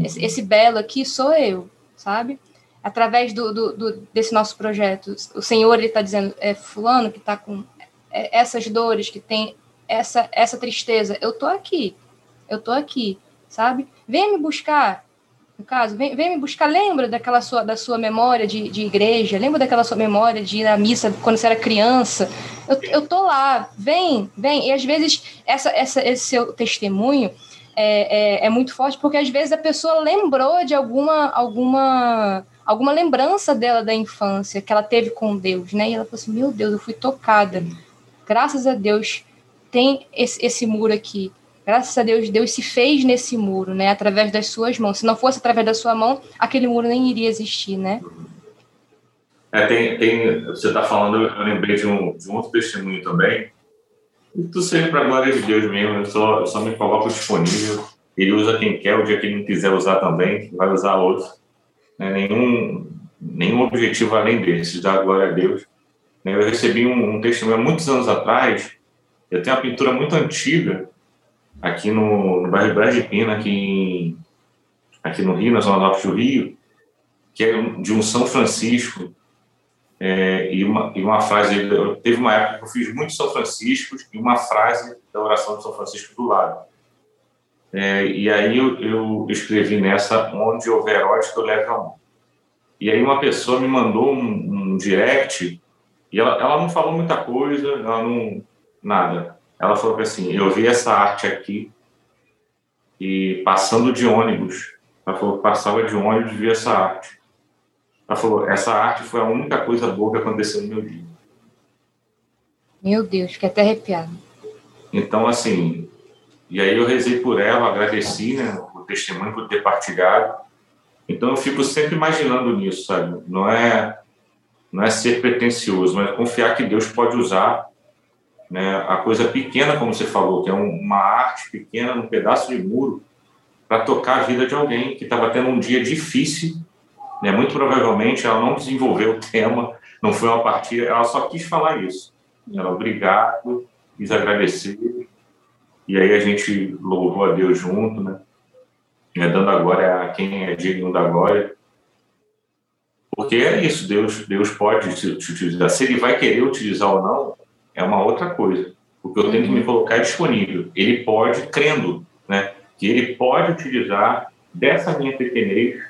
Esse, esse belo aqui sou eu, sabe? através do, do, do, desse nosso projeto, o Senhor está dizendo, é fulano que está com essas dores, que tem essa, essa tristeza, eu estou aqui, eu estou aqui, sabe? Vem me buscar, no caso, vem, vem me buscar, lembra daquela sua, da sua memória de, de igreja, lembra daquela sua memória de ir à missa quando você era criança, eu, eu tô lá, vem, vem, e às vezes essa, essa, esse seu testemunho é, é, é muito forte, porque às vezes a pessoa lembrou de alguma, alguma, alguma lembrança dela da infância, que ela teve com Deus, né, e ela falou assim, meu Deus, eu fui tocada, graças a Deus tem esse, esse muro aqui, graças a Deus, Deus se fez nesse muro, né, através das suas mãos, se não fosse através da sua mão, aquele muro nem iria existir, né. É, tem, tem, você está falando, eu lembrei de um, de um outro testemunho também, e tudo serve para a glória de Deus mesmo, eu só, eu só me coloco disponível, ele usa quem quer, o dia que ele não quiser usar também, vai usar outro, né, nenhum, nenhum objetivo além desse, dar glória a Deus. Eu recebi um, um testemunho há muitos anos atrás. Eu tenho uma pintura muito antiga aqui no, no bairro Brás de Pina, aqui, em, aqui no Rio, na Zona Norte do Rio, que é de um São Francisco. É, e, uma, e uma frase, eu, teve uma época que eu fiz muitos São Franciscos e uma frase da oração de São Francisco do lado. É, e aí eu, eu escrevi nessa: onde houver ódio, que eu leve a mão. E aí uma pessoa me mandou um, um direct. E ela, ela não falou muita coisa, ela não... nada. Ela falou assim, eu vi essa arte aqui e passando de ônibus. Ela falou, passava de ônibus e vi essa arte. Ela falou, essa arte foi a única coisa boa que aconteceu no meu dia. Meu Deus, fiquei até arrepiado. Então, assim... E aí eu rezei por ela, agradeci, né, o testemunho por ter partilhado. Então eu fico sempre imaginando nisso, sabe? Não é... Não é ser pretencioso, mas confiar que Deus pode usar, né, a coisa pequena, como você falou, que é um, uma arte pequena, um pedaço de muro, para tocar a vida de alguém que estava tendo um dia difícil. Né, muito provavelmente ela não desenvolveu o tema, não foi uma partida, ela só quis falar isso. Ela, obrigado, quis agradecer. E aí a gente louvou a Deus junto, né, dando a glória a quem é digno da glória. Porque é isso, Deus, Deus pode te utilizar. Se ele vai querer utilizar ou não, é uma outra coisa. Porque eu tenho que me colocar disponível. Ele pode, crendo, né, que ele pode utilizar dessa minha pequenez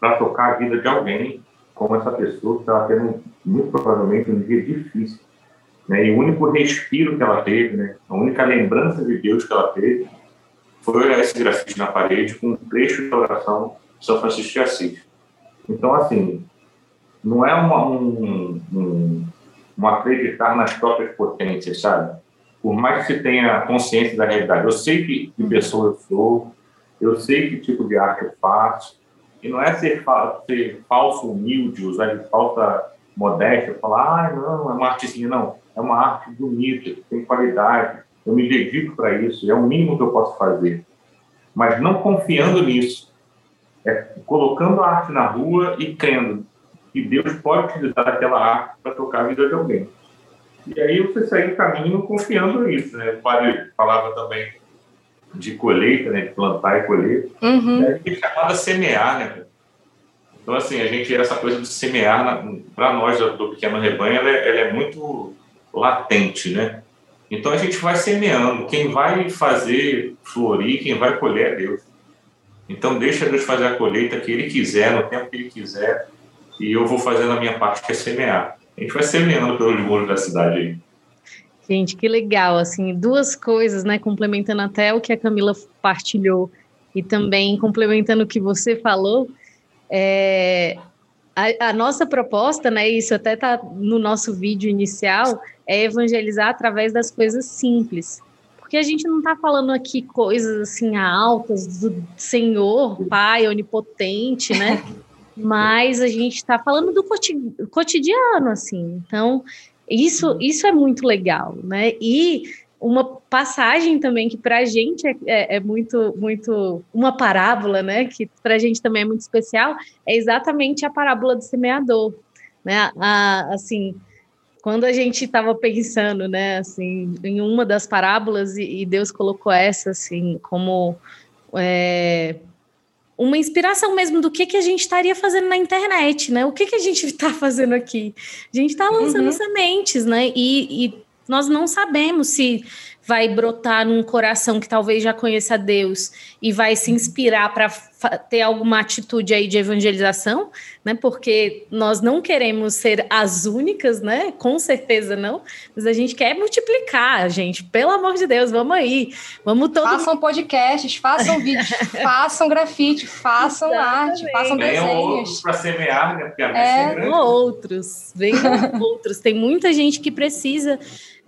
para tocar a vida de alguém, como essa pessoa que estava tendo, muito provavelmente, um dia difícil. Né? E o único respiro que ela teve, né, a única lembrança de Deus que ela teve, foi olhar esse grafite na parede com um trecho de oração de São Francisco de Assis. Então, assim... Não é uma, um, um, um acreditar nas próprias potências, sabe? Por mais que você tenha consciência da realidade. Eu sei que, que pessoa eu sou, eu sei que tipo de arte eu faço, e não é ser, ser falso, humilde, usar de falta modéstia, falar, ah, não, é uma artezinha, não. É uma arte bonita, que tem qualidade, eu me dedico para isso, é o mínimo que eu posso fazer. Mas não confiando nisso, é colocando a arte na rua e crendo que Deus pode utilizar aquela arte para tocar a vida de alguém. E aí você segue o caminho confiando nisso, né? O padre falava também de colheita, né? De plantar e colher. Uhum. Né? E chamada semear, né? Então, assim, a gente, essa coisa de semear, para nós do, do pequeno rebanho, ela é, ela é muito latente, né? Então a gente vai semeando. Quem vai fazer florir, quem vai colher é Deus. Então deixa Deus fazer a colheita que Ele quiser, no tempo que Ele quiser, e eu vou fazendo a minha parte, que é semear. A gente vai semeando pelos muros da cidade aí. Gente, que legal, assim, duas coisas, né, complementando até o que a Camila partilhou e também complementando o que você falou, é, a, a nossa proposta, né, isso até tá no nosso vídeo inicial, é evangelizar através das coisas simples. Porque a gente não está falando aqui coisas assim altas do Senhor, Pai, onipotente, né? Mas a gente está falando do cotidiano, assim. Então, isso, isso é muito legal, né? E uma passagem também que para a gente é, é, é muito, muito... Uma parábola, né? Que para a gente também é muito especial, é exatamente a parábola do semeador, né? A, assim... Quando a gente estava pensando, né, assim, em uma das parábolas, e, e Deus colocou essa, assim, como é, uma inspiração mesmo do que, que a gente estaria fazendo na internet, né? O que, que a gente está fazendo aqui? A gente está lançando uhum. sementes, né? E, e nós não sabemos se vai brotar num coração que talvez já conheça Deus e vai se inspirar para ter alguma atitude aí de evangelização, né? Porque nós não queremos ser as únicas, né? Com certeza não, mas a gente quer multiplicar, gente. Pelo amor de Deus, vamos aí. Vamos todo Façam mundo... podcasts, façam vídeos, façam grafite, façam Exatamente. Arte, façam desenhos. Venham outros para semear, né? Porque a mesa é grande. Outros, venham outros. Tem muita gente que precisa...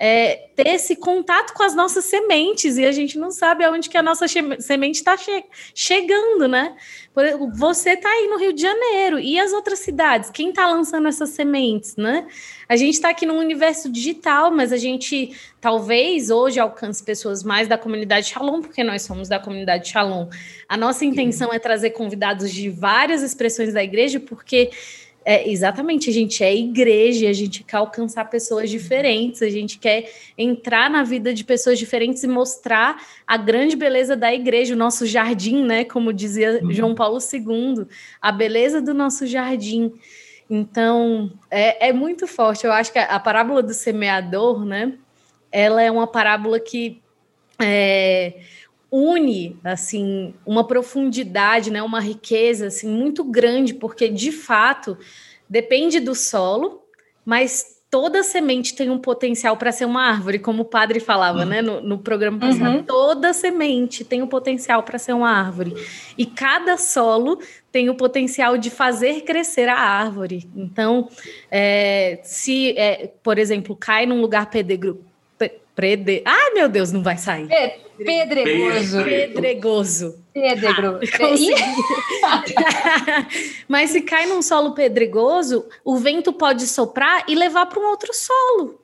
É, ter esse contato com as nossas sementes, e a gente não sabe aonde que a nossa che- semente está che- chegando, né? Por exemplo, você está aí no Rio de Janeiro, e as outras cidades? Quem está lançando essas sementes, né? A gente está aqui num universo digital, mas a gente talvez hoje alcance pessoas mais da comunidade Shalom, porque nós somos da comunidade Shalom. A nossa intenção é trazer convidados de várias expressões da igreja, porque... É, exatamente, a gente é igreja, a gente quer alcançar pessoas diferentes, a gente quer entrar na vida de pessoas diferentes e mostrar a grande beleza da igreja, o nosso jardim, né? Como dizia João Paulo segundo, a beleza do nosso jardim. Então, é, é muito forte. Eu acho que a, a parábola do semeador, né? Ela é uma parábola que... É, une, assim, uma profundidade, né, uma riqueza, assim, muito grande, porque, de fato, depende do solo, mas toda semente tem um potencial para ser uma árvore, como o padre falava, uhum. né, no, no programa passado, uhum. toda semente tem um potencial para ser uma árvore, e cada solo tem o potencial de fazer crescer a árvore. Então, é, se, é, por exemplo, cai num lugar pedregulho, Prede... Ai, meu Deus, não vai sair. Pedregoso. Pedregoso. Pedregoso. Ah, Mas se cai num solo pedregoso, o vento pode soprar e levar para um outro solo,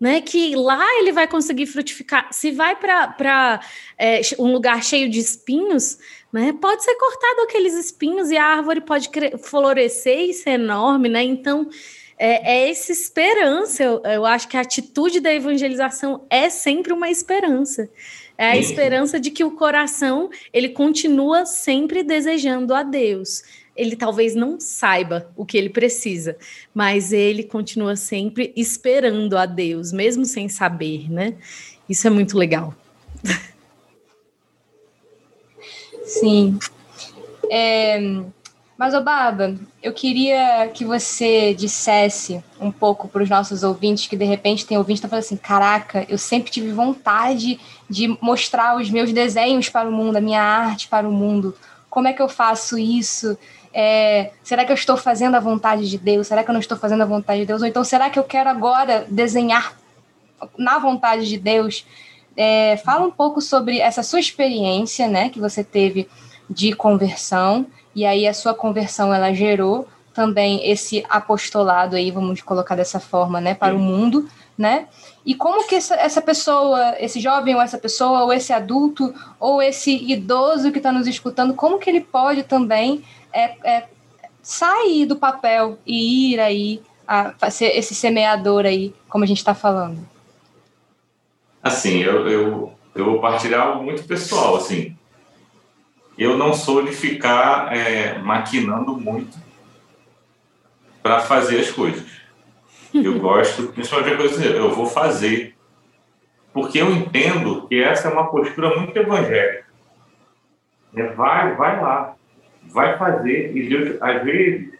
né? Que lá ele vai conseguir frutificar. Se vai para é, um lugar cheio de espinhos, né? Pode ser cortado aqueles espinhos e a árvore pode cre- florescer e ser enorme, né? Então... É, é essa esperança, eu, eu acho que a atitude da evangelização é sempre uma esperança. É a esperança de que o coração, ele continua sempre desejando a Deus. Ele talvez não saiba o que ele precisa, mas ele continua sempre esperando a Deus, mesmo sem saber, né? Isso é muito legal. Sim. É... Mas, ô Barba, eu queria que você dissesse um pouco para os nossos ouvintes, que de repente tem ouvinte que está falando assim, caraca, eu sempre tive vontade de mostrar os meus desenhos para o mundo, a minha arte para o mundo. Como é que eu faço isso? É, será que eu estou fazendo a vontade de Deus? Será que eu não estou fazendo a vontade de Deus? Ou então, será que eu quero agora desenhar na vontade de Deus? É, fala um pouco sobre essa sua experiência, né, que você teve de conversão. E aí a sua conversão, ela gerou também esse apostolado aí, vamos colocar dessa forma, né, para o mundo, né? E como que essa, essa pessoa, esse jovem ou essa pessoa, ou esse adulto, ou esse idoso que está nos escutando, como que ele pode também é, é, sair do papel e ir aí, a, ser esse semeador aí, como a gente está falando? Assim, eu, eu, eu vou partilhar algo muito pessoal, assim. Eu não sou de ficar é, maquinando muito para fazer as coisas. Eu gosto, principalmente a coisa, eu vou fazer. Porque eu entendo que essa é uma postura muito evangélica. É, vai, vai lá, vai fazer. E Deus, às vezes,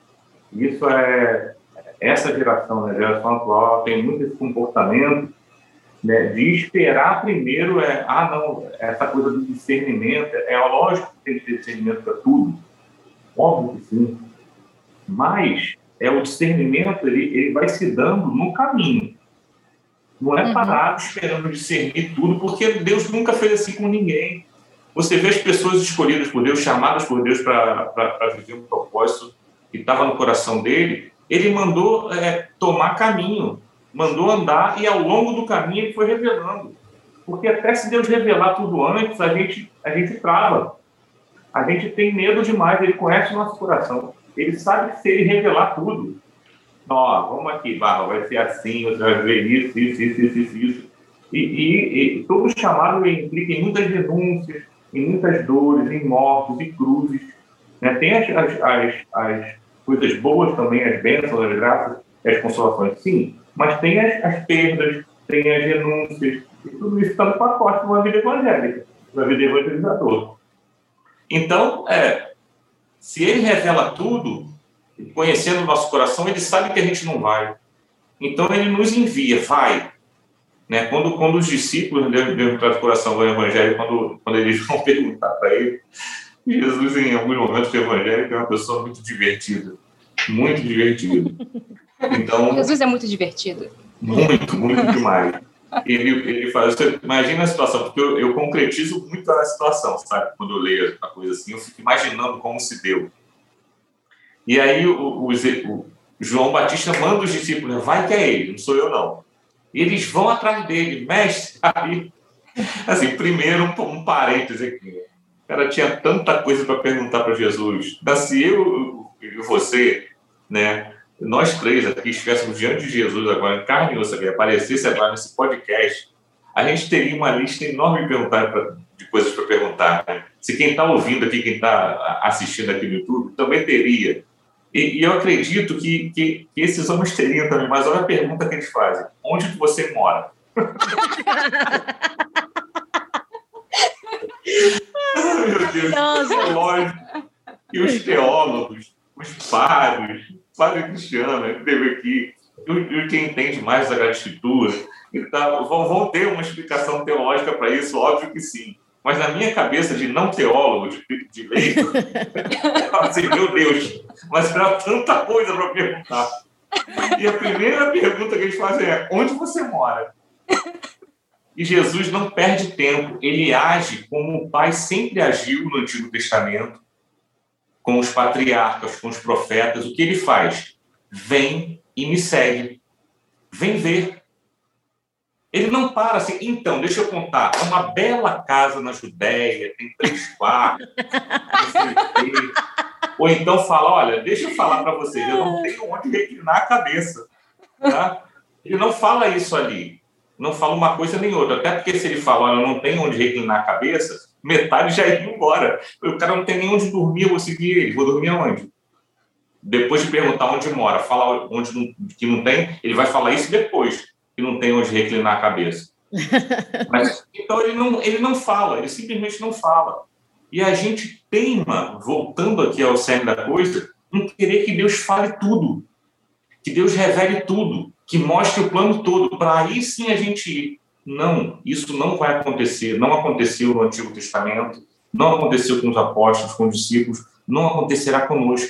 isso é... Essa geração, né, a geração atual, tem muito esse comportamento, né, de esperar primeiro, é, ah, não, essa coisa do discernimento, é lógico que tem que ter discernimento para tudo, óbvio que sim, mas é, o discernimento ele, ele vai se dando no caminho, não é parado esperando discernir tudo, porque Deus nunca fez assim com ninguém. Você vê as pessoas escolhidas por Deus, chamadas por Deus para viver um propósito que estava no coração dele, ele mandou é, tomar caminho, mandou andar, e ao longo do caminho ele foi revelando. Porque até se Deus revelar tudo antes, a gente, a gente trava. A gente tem medo demais, ele conhece o nosso coração. Ele sabe que se ele revelar tudo, ó, vamos aqui, Barba, vai ser assim, você vai ver isso, isso, isso, isso, isso. E, e, e todo chamado implica em muitas denúncias, em muitas dores, em mortes, em cruzes. Né? Tem as, as, as, as coisas boas também, as bênçãos, as graças, as consolações, sim, mas tem as, as perdas, tem as renúncias, e tudo isso está no pacote de uma vida evangélica, de uma vida evangelizadora. Então, é, se ele revela tudo, conhecendo o nosso coração, ele sabe que a gente não vai. Então, ele nos envia, vai. Né? Quando, quando os discípulos, Deus, Deus traz o coração do Evangelho, quando, quando eles vão perguntar para ele, Jesus, em alguns momentos, o Evangelho é uma pessoa muito divertida. Muito divertida. Então, Jesus é muito divertido. Muito, muito demais. Ele, ele faz, você imagina a situação, porque eu, eu concretizo muito a situação, sabe? Quando eu leio a coisa assim, eu fico imaginando como se deu. E aí o, o, o João Batista manda os discípulos, né? Vai que é ele, não sou eu não. E eles vão atrás dele, mestre, aí, assim, primeiro um, um parêntese aqui. O cara tinha tanta coisa para perguntar para Jesus. Se eu e você, né, nós três aqui estivéssemos diante de Jesus agora, em carne e osso, que aparecesse agora nesse podcast, a gente teria uma lista enorme de, pra, de coisas para perguntar. Né? Se quem está ouvindo aqui, quem está assistindo aqui no YouTube, também teria. E, e eu acredito que, que, que esses homens teriam também, mas olha a pergunta que eles fazem. Onde você mora? Ai, meu Deus, é lógico. E os teólogos, os padres, o padre Cristiano, que teve aqui, e quem entende mais da Escritura, então, vão, vão ter uma explicação teológica para isso, óbvio que sim. Mas na minha cabeça de não teólogo, de, de leigo, eu falo assim, meu Deus, mas para tanta coisa para perguntar. E a primeira pergunta que eles fazem é, onde você mora? E Jesus não perde tempo, ele age como o Pai sempre agiu no Antigo Testamento, com os patriarcas, com os profetas. O que ele faz? Vem e me segue. Vem ver. Ele não para assim, então, deixa eu contar, é uma bela casa na Judéia, tem três quartos, não sei o quê. Ou então fala, olha, deixa eu falar para vocês, eu não tenho onde reclinar a cabeça. Tá? Ele não fala isso ali, não fala uma coisa nem outra, até porque se ele fala, olha, eu não tenho onde reclinar a cabeça, metade já ia embora. O cara não tem nem onde dormir, eu vou seguir ele, vou dormir aonde? Depois de perguntar onde mora, falar onde não, que não tem, ele vai falar isso depois. Que não tem onde reclinar a cabeça. Mas, então, ele não, ele não fala, ele simplesmente não fala. E a gente teima, voltando aqui ao cerne da coisa, não querer que Deus fale tudo, que Deus revele tudo, que mostre o plano todo, para aí sim a gente ir. Não, isso não vai acontecer, não aconteceu no Antigo Testamento, não aconteceu com os apóstolos, com os discípulos, não acontecerá conosco.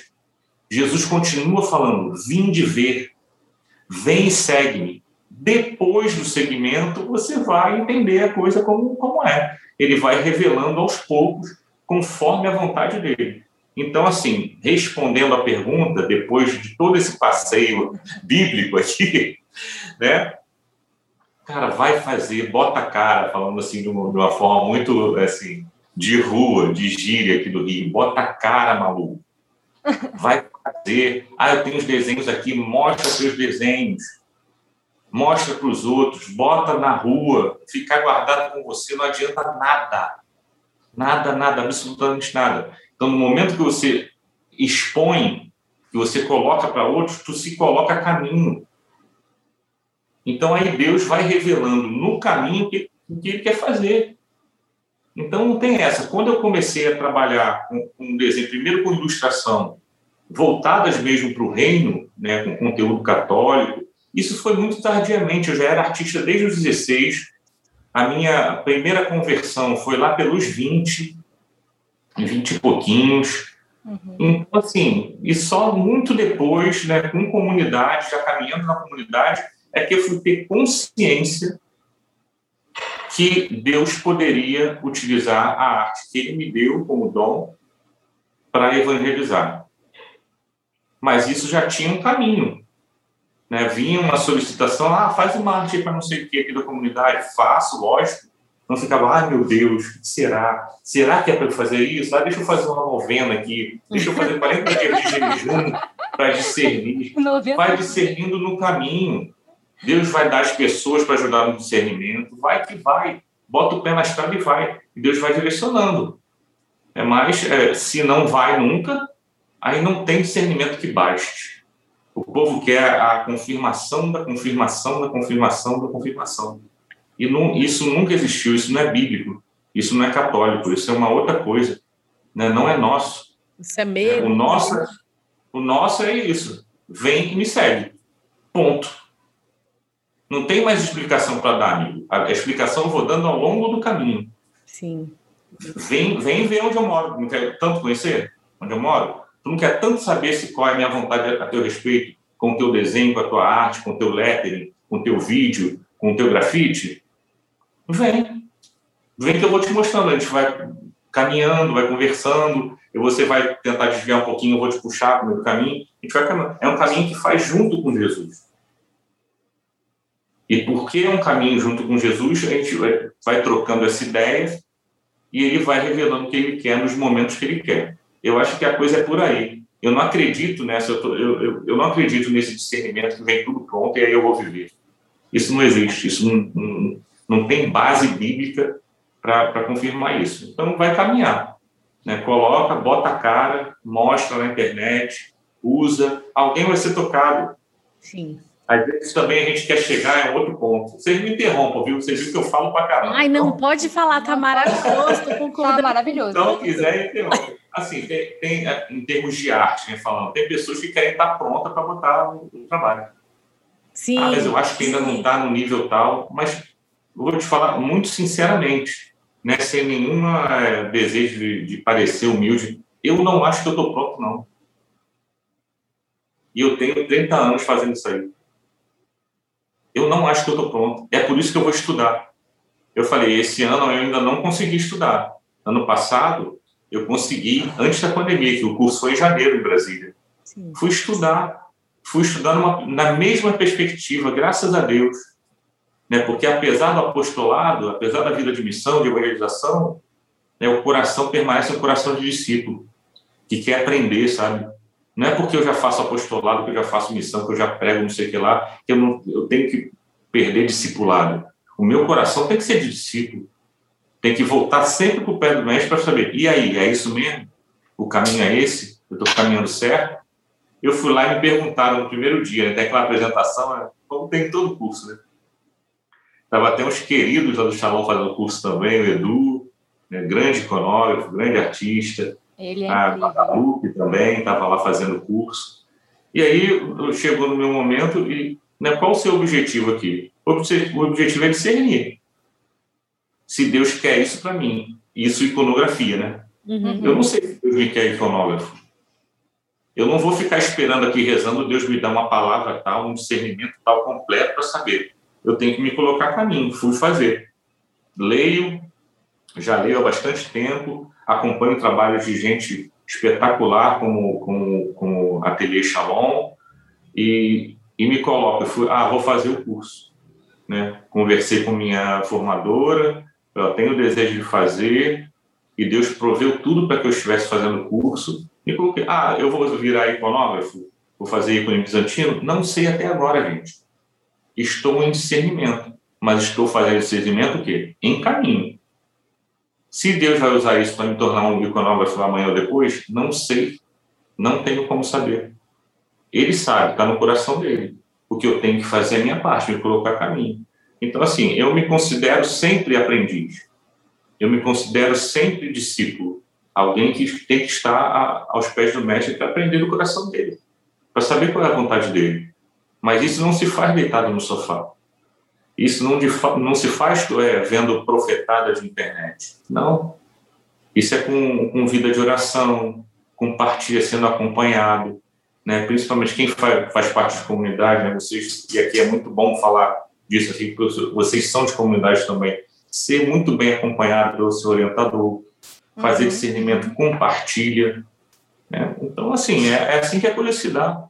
Jesus continua falando, vinde ver, vem e segue-me. Depois do segmento, você vai entender a coisa como, como é. Ele vai revelando aos poucos, conforme a vontade dele. Então, assim, respondendo à pergunta, depois de todo esse passeio bíblico aqui, né? Cara, vai fazer, bota a cara, falando assim de uma, de uma forma muito, assim, de rua, de gíria aqui do Rio, bota a cara, maluco. Vai fazer. Ah, eu tenho os desenhos aqui, mostra os seus desenhos. Mostra para os outros, bota na rua, ficar guardado com você não adianta nada. Nada, nada, absolutamente nada. Então, no momento que você expõe, que você coloca para outros, tu se coloca a caminho. Então, aí Deus vai revelando no caminho o que, que ele quer fazer. Então, não tem essa. Quando eu comecei a trabalhar com, com desenho, primeiro com ilustração, voltadas mesmo para o reino, né, com conteúdo católico, isso foi muito tardiamente, eu já era artista desde os dezesseis, a minha primeira conversão foi lá pelos vinte, vinte e pouquinhos. Uhum. Então, assim, e só muito depois, né, com comunidade, já caminhando na comunidade, é que eu fui ter consciência que Deus poderia utilizar a arte que ele me deu como dom para evangelizar. Mas isso já tinha um caminho. Né, vinha uma solicitação, ah, faz uma arte para não sei o que aqui da comunidade, faço, lógico, não ficava, ah, meu Deus, o que será? Será que é para eu fazer isso? Ah, deixa eu fazer uma novena aqui, deixa eu fazer quarenta dias de jejum para discernir. Vai discernindo no caminho, Deus vai dar as pessoas para ajudar no discernimento, vai que vai, bota o pé na estrada e vai, e Deus vai direcionando. é, mas é, se não vai nunca, aí não tem discernimento que baste. O povo quer a confirmação da confirmação da confirmação da confirmação. E não, isso nunca existiu, isso não é bíblico, isso não é católico, isso é uma outra coisa, né? Não é nosso. Isso é medo. O nosso, o nosso é isso, vem e me segue, ponto. Não tem mais explicação para dar, amigo. A explicação eu vou dando ao longo do caminho. Sim. Vem, vem ver onde eu moro. Não quer tanto conhecer onde eu moro? Tu não quer tanto saber se qual é a minha vontade a teu respeito, com o teu desenho, com a tua arte, com o teu lettering, com o teu vídeo, com o teu grafite? Vem. Vem que eu vou te mostrando. A gente vai caminhando, vai conversando, e você vai tentar desviar um pouquinho, eu vou te puxar para o meu caminho. A gente vai caminhando. É um caminho que faz junto com Jesus. E porque é um caminho junto com Jesus, a gente vai, vai trocando essa ideia e ele vai revelando o que ele quer nos momentos que ele quer. Eu acho que a coisa é por aí. Eu não acredito nessa, eu, tô, eu, eu, eu não acredito nesse discernimento que vem tudo pronto e aí eu vou viver. Isso não existe, isso não, não, não tem base bíblica para confirmar isso. Então vai caminhar, né? Coloca, bota a cara, mostra na internet, usa, alguém vai ser tocado. Sim. Às vezes também a gente quer chegar em outro ponto. Vocês me interrompam, viu? Vocês viram que eu falo pra caramba. Ai, não, então, pode falar, tá maravilhoso, tô concordando. Tá maravilhoso. Então, quiser, interrompa. Assim, tem, tem, em termos de arte, né, falando, tem pessoas que querem estar pronta para botar o, o trabalho. Sim. Ah, mas eu acho que ainda sim. Não está no nível tal, mas vou te falar muito sinceramente, né, sem nenhum é, desejo de, de parecer humilde, eu não acho que eu estou pronto, não. E eu tenho trinta anos fazendo isso aí. Eu não acho que eu estou pronto. É por isso que eu vou estudar. Eu falei, esse ano eu ainda não consegui estudar. Ano passado, eu consegui, antes da pandemia, que o curso foi em janeiro, em Brasília. Sim. Fui estudar. Fui estudar numa, na mesma perspectiva, graças a Deus. Né? Porque apesar do apostolado, apesar da vida de missão, de evangelização, né, o coração permanece um coração de discípulo, que quer aprender, sabe? Não é porque eu já faço apostolado, que eu já faço missão, que eu já prego não sei o que lá, que eu, não, eu tenho que perder discipulado. O meu coração tem que ser de discípulo. Tem que voltar sempre para o pé do mestre para saber, e aí, é isso mesmo? O caminho é esse? Eu estou caminhando certo? Eu fui lá e me perguntaram no primeiro dia, até aquela apresentação, como tem em todo curso, né? Estava até uns queridos lá do Chavão fazendo curso também, o Edu, né, grande iconógrafo, grande artista. Ele é a Guadalupe também estava lá fazendo curso. E aí chegou no meu momento e, né, qual o seu objetivo aqui? O objetivo é discernir se Deus quer isso para mim. Isso iconografia, né? Uhum. Eu não sei se Deus me quer iconógrafo. Eu não vou ficar esperando aqui rezando Deus me dar uma palavra tal, um discernimento tal completo para saber. Eu tenho que me colocar a caminho. Fui fazer. Leio, já leio há bastante tempo. Acompanho trabalhos de gente espetacular como, como, como ateliê Shalom e, e me coloco, eu fui, ah, vou fazer o curso. Né? Conversei com minha formadora, eu tenho o desejo de fazer e Deus proveu tudo para que eu estivesse fazendo o curso. E coloquei, ah, eu vou virar iconógrafo? Vou fazer ícone bizantino? Não sei até agora, gente. Estou em discernimento, mas estou fazendo discernimento o quê? Em caminho. Se Deus vai usar isso para me tornar um iconógrafo amanhã ou depois, não sei. Não tenho como saber. Ele sabe, está no coração dele. O que eu tenho que fazer é a minha parte, me colocar a caminho. Então, assim, eu me considero sempre aprendiz. Eu me considero sempre discípulo. Alguém que tem que estar a, aos pés do mestre para aprender do coração dele. Para saber qual é a vontade dele. Mas isso não se faz deitado no sofá. Isso não, não se faz é, vendo profetada de internet. Não. Isso é com, com vida de oração, com partilha sendo acompanhado. Né? Principalmente quem faz, faz parte de comunidade, né? Vocês, e aqui é muito bom falar disso, aqui, vocês são de comunidade também. Ser muito bem acompanhado pelo seu orientador, fazer uhum. discernimento com partilha. Né? Então, assim, é, é assim que a coisa se dá.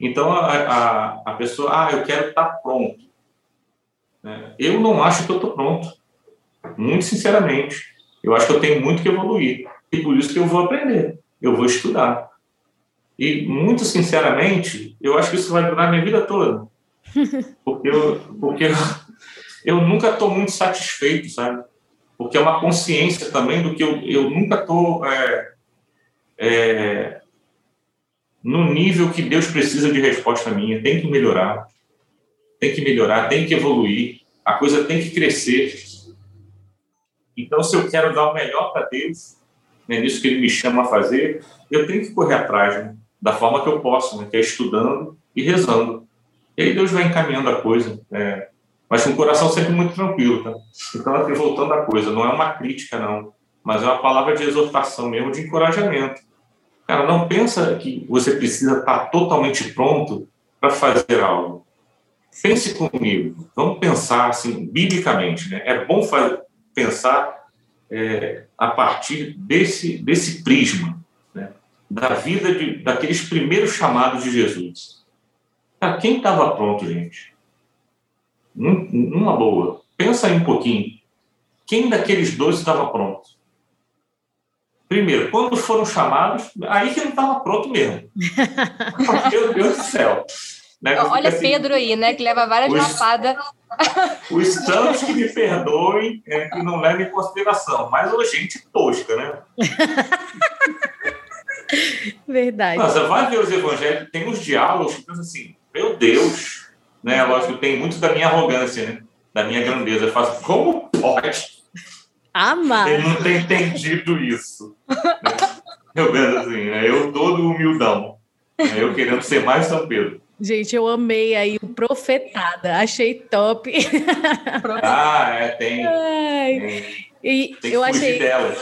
Então, a, a, a pessoa, ah, eu quero estar pronto. Eu não acho que eu estou pronto, muito sinceramente. Eu acho que eu tenho muito que evoluir e por isso que eu vou aprender, eu vou estudar. E muito sinceramente, eu acho que isso vai durar minha vida toda, porque eu, porque eu, eu nunca estou muito satisfeito, sabe? porque é uma consciência também do que eu, eu nunca estou é, é, no nível que Deus precisa de resposta minha. Tem que melhorar, tem que melhorar, tem que evoluir, a coisa tem que crescer. Então, se eu quero dar o melhor para Deus, né, nisso que Ele me chama a fazer, eu tenho que correr atrás, né, da forma que eu posso, né, que é estudando e rezando. E aí Deus vai encaminhando a coisa, né, mas com o coração sempre muito tranquilo. Tá? Então, aqui, voltando à coisa, não é uma crítica, não, mas é uma palavra de exortação mesmo, de encorajamento. Cara, não pensa que você precisa estar totalmente pronto para fazer algo. Pense comigo, vamos pensar assim, biblicamente, né? É bom fazer... pensar é, a partir desse, desse prisma, né, da vida de, daqueles primeiros chamados de Jesus. Cara, quem estava pronto, gente? Num, numa boa. Pensa aí um pouquinho. Quem daqueles dois estava pronto? Primeiro, quando foram chamados, aí que não estava pronto mesmo. Meu Deus do céu. Né? Olha assim, Pedro aí, né, que leva várias lapadas. Os santos que me perdoem, é, que não levem em consideração, mas a gente tosca, né? Verdade. Nossa, vai ver os evangelhos, tem uns diálogos que pensa assim, meu Deus, né? Lógico que tem muito da minha arrogância, né? Da minha grandeza. Eu faço, como pode? Amado. Ele não tem entendido isso. Né? Eu penso assim, né? Eu todo humildão, né? Eu querendo ser mais São Pedro. Gente, eu amei aí o Profetada. Achei top. Ah, é, tem. Ai. E tem que eu achei dela.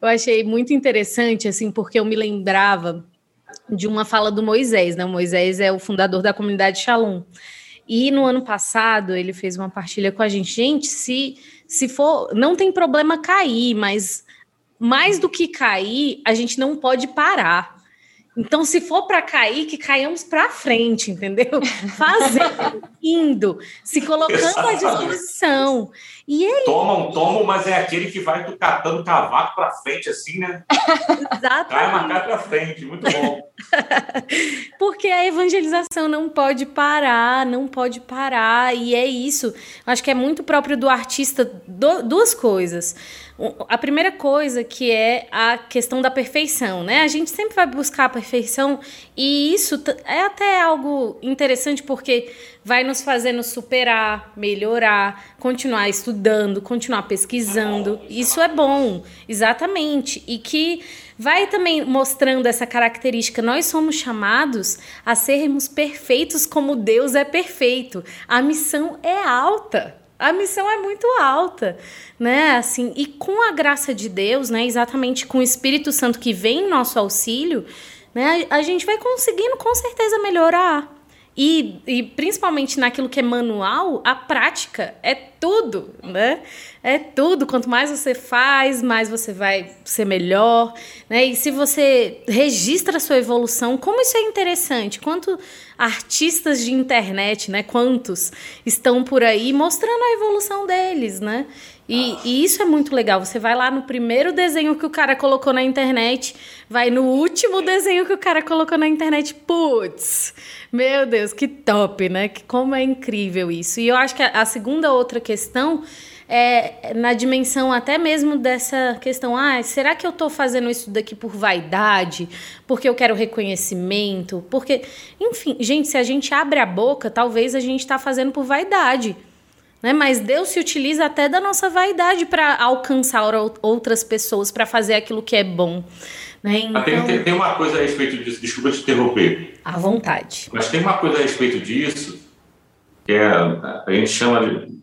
Eu achei muito interessante, assim, porque eu me lembrava de uma fala do Moisés, né? O Moisés é o fundador da Comunidade Shalom. E no ano passado ele fez uma partilha com a gente. Gente, se, se for... Não tem problema cair, mas mais do que cair, a gente não pode parar. Então, se for para cair, que caiamos para frente, entendeu? Fazendo, indo, se colocando exatamente à disposição. E ele... Toma um tomo, mas é aquele que vai catando cavaco para frente, assim, né? Exatamente. Cai marcar para frente, muito bom. Porque a evangelização não pode parar, não pode parar, e é isso. Acho que é muito próprio do artista, do, duas coisas. A primeira coisa que é a questão da perfeição, né? A gente sempre vai buscar a perfeição e isso é até algo interessante porque vai nos fazendo superar, melhorar, continuar estudando, continuar pesquisando. Isso é bom, exatamente. E que vai também mostrando essa característica. Nós somos chamados a sermos perfeitos como Deus é perfeito. A missão é alta. A missão é muito alta, né? Assim, e com a graça de Deus, né? Exatamente com o Espírito Santo que vem em nosso auxílio, né? A gente vai conseguindo com certeza melhorar. E, e principalmente naquilo que é manual, a prática é tudo, né? É tudo. Quanto mais você faz, mais você vai ser melhor, né? E se você registra a sua evolução, como isso é interessante. Quanto artistas de internet, né? Quantos estão por aí mostrando a evolução deles, né? E, ah. e isso é muito legal. Você vai lá no primeiro desenho que o cara colocou na internet, vai no último desenho que o cara colocou na internet. Putz, meu Deus, que top, né? Que, como é incrível isso. E eu acho que a, a segunda outra questão é na dimensão até mesmo dessa questão. Ah, será que eu estou fazendo isso daqui por vaidade? Porque eu quero reconhecimento? Porque, enfim, gente, se a gente abre a boca, talvez a gente está fazendo por vaidade. Né? Mas Deus se utiliza até da nossa vaidade para alcançar outras pessoas, para fazer aquilo que é bom. Né? Então... tem, tem uma coisa a respeito disso, desculpa te interromper. À vontade. Mas tem uma coisa a respeito disso, que é, a gente chama de,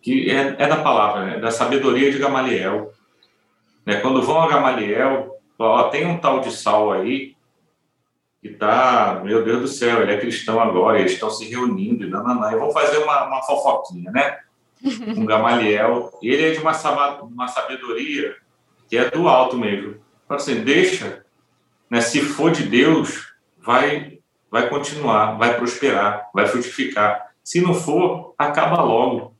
que é, é da palavra, né? Da sabedoria de Gamaliel. Né? Quando vão a Gamaliel, ó, tem um tal de Saul aí, que tá, meu Deus do céu, ele é cristão agora, eles estão se reunindo, e, não, não, não, e vão fazer uma, uma fofoquinha, né? Um Gamaliel. Ele é de uma, uma sabedoria que é do alto mesmo. Então, assim, deixa, né, se for de Deus, vai, vai continuar, vai prosperar, vai frutificar. Se não for, acaba logo.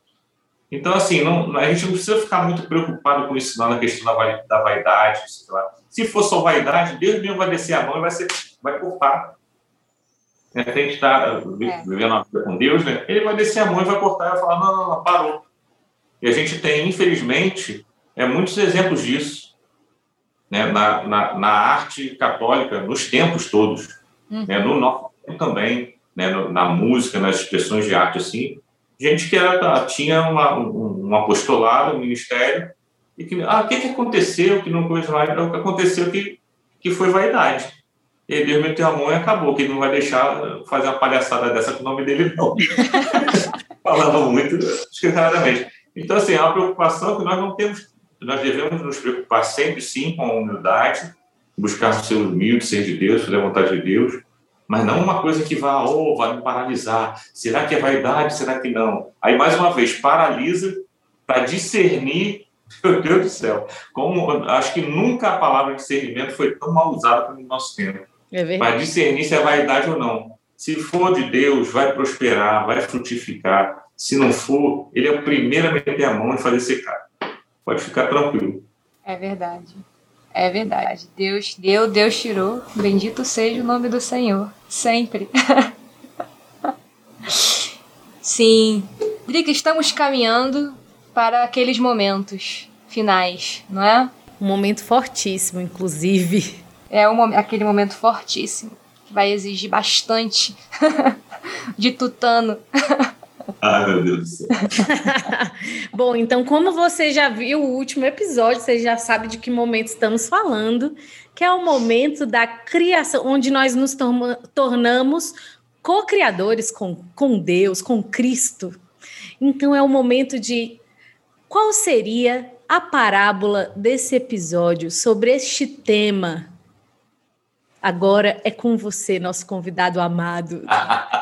Então, assim, não, a gente não precisa ficar muito preocupado com isso, não, na questão da, da vaidade, sei lá. Se for só vaidade, Deus mesmo vai descer a mão e vai ser... vai cortar. A gente está vivendo a vida com Deus, né? Ele vai descer a mão e vai cortar e vai falar, não, não, não, parou. E a gente tem, infelizmente, é, muitos exemplos disso, né, na, na, na arte católica, nos tempos todos, uhum. né, no nosso tempo também, né, no, na música, nas expressões de arte, assim, gente que era, tinha uma, um, um apostolado, um ministério, e que, ah, o que, que aconteceu, que não coisa mais, o que aconteceu que, que foi vaidade. E Deus meteu a mão e acabou, que ele não vai deixar fazer uma palhaçada dessa com o nome dele, não. Falava muito descaradamente. Então, assim, é uma preocupação que nós não temos. Nós devemos nos preocupar sempre, sim, com a humildade, buscar ser humilde, ser de Deus, fazer a vontade de Deus, mas não uma coisa que vá, oh, vai me paralisar. Será que é vaidade? Será que não? Aí, mais uma vez, paralisa para discernir. Meu Deus do céu. Como, acho que nunca a palavra discernimento foi tão mal usada como no nosso tempo. É verdade. Para discernir se é vaidade ou não. Se for de Deus, vai prosperar, vai frutificar. Se não for, ele é o primeiro a meter a mão e fazer secar. Pode ficar tranquilo. É verdade. É verdade. Deus deu, Deus tirou. Bendito seja o nome do Senhor. Sempre. Sim. Drica, estamos caminhando para aqueles momentos finais, não é? Um momento fortíssimo, inclusive. É um, aquele momento fortíssimo, que vai exigir bastante de tutano. Ai, meu Deus do céu. Bom, então, como você já viu o último episódio, você já sabe de que momento estamos falando, que é o momento da criação, onde nós nos torma, tornamos co-criadores com, com Deus, com Cristo. Então, é o momento de... Qual seria a parábola desse episódio sobre este tema? Agora é com você, nosso convidado amado. Ah,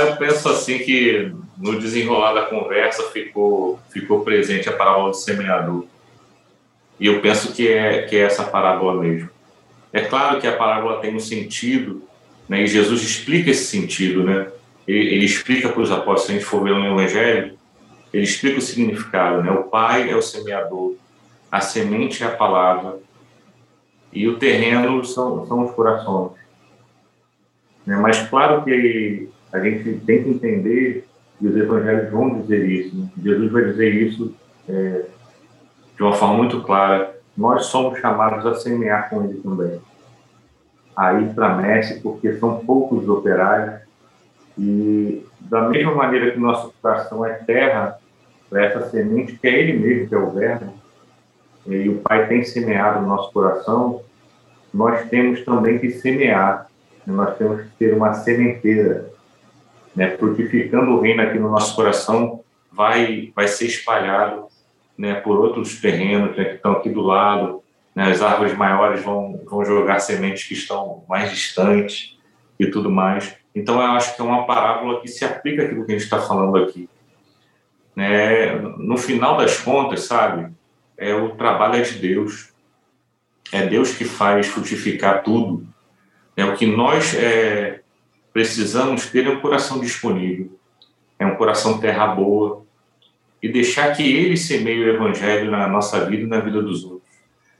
eu penso assim que no desenrolar da conversa ficou, ficou presente a parábola do semeador. E eu penso que é, que é essa parábola mesmo. É claro que a parábola tem um sentido, né, e Jesus explica esse sentido, né? Ele, ele explica para os apóstolos, se a gente for ver no Evangelho, ele explica o significado, né? O pai é o semeador, a semente é a palavra e o terreno são, são os corações. Né? Mas claro que a gente tem que entender, e os evangelhos vão dizer isso, né? Jesus vai dizer isso é, de uma forma muito clara. Nós somos chamados a semear com ele também. Aí tramece, porque são poucos os operários e da mesma maneira que o nosso coração é terra, para essa semente, que é ele mesmo, que é o verbo, e o Pai tem semeado no nosso coração, nós temos também que semear, nós temos que ter uma sementeira, né? Frutificando o reino aqui no nosso coração, vai, vai ser espalhado, né, por outros terrenos, né, que estão aqui do lado, né, as árvores maiores vão, vão jogar sementes que estão mais distantes e tudo mais. Então, eu acho que é uma parábola que se aplica àquilo que a gente está falando aqui. É, no final das contas, sabe, é o trabalho é de Deus. É Deus que faz frutificar tudo. É, o que nós é, precisamos ter é um coração disponível, é um coração terra boa, e deixar que ele semeie o evangelho na nossa vida e na vida dos outros.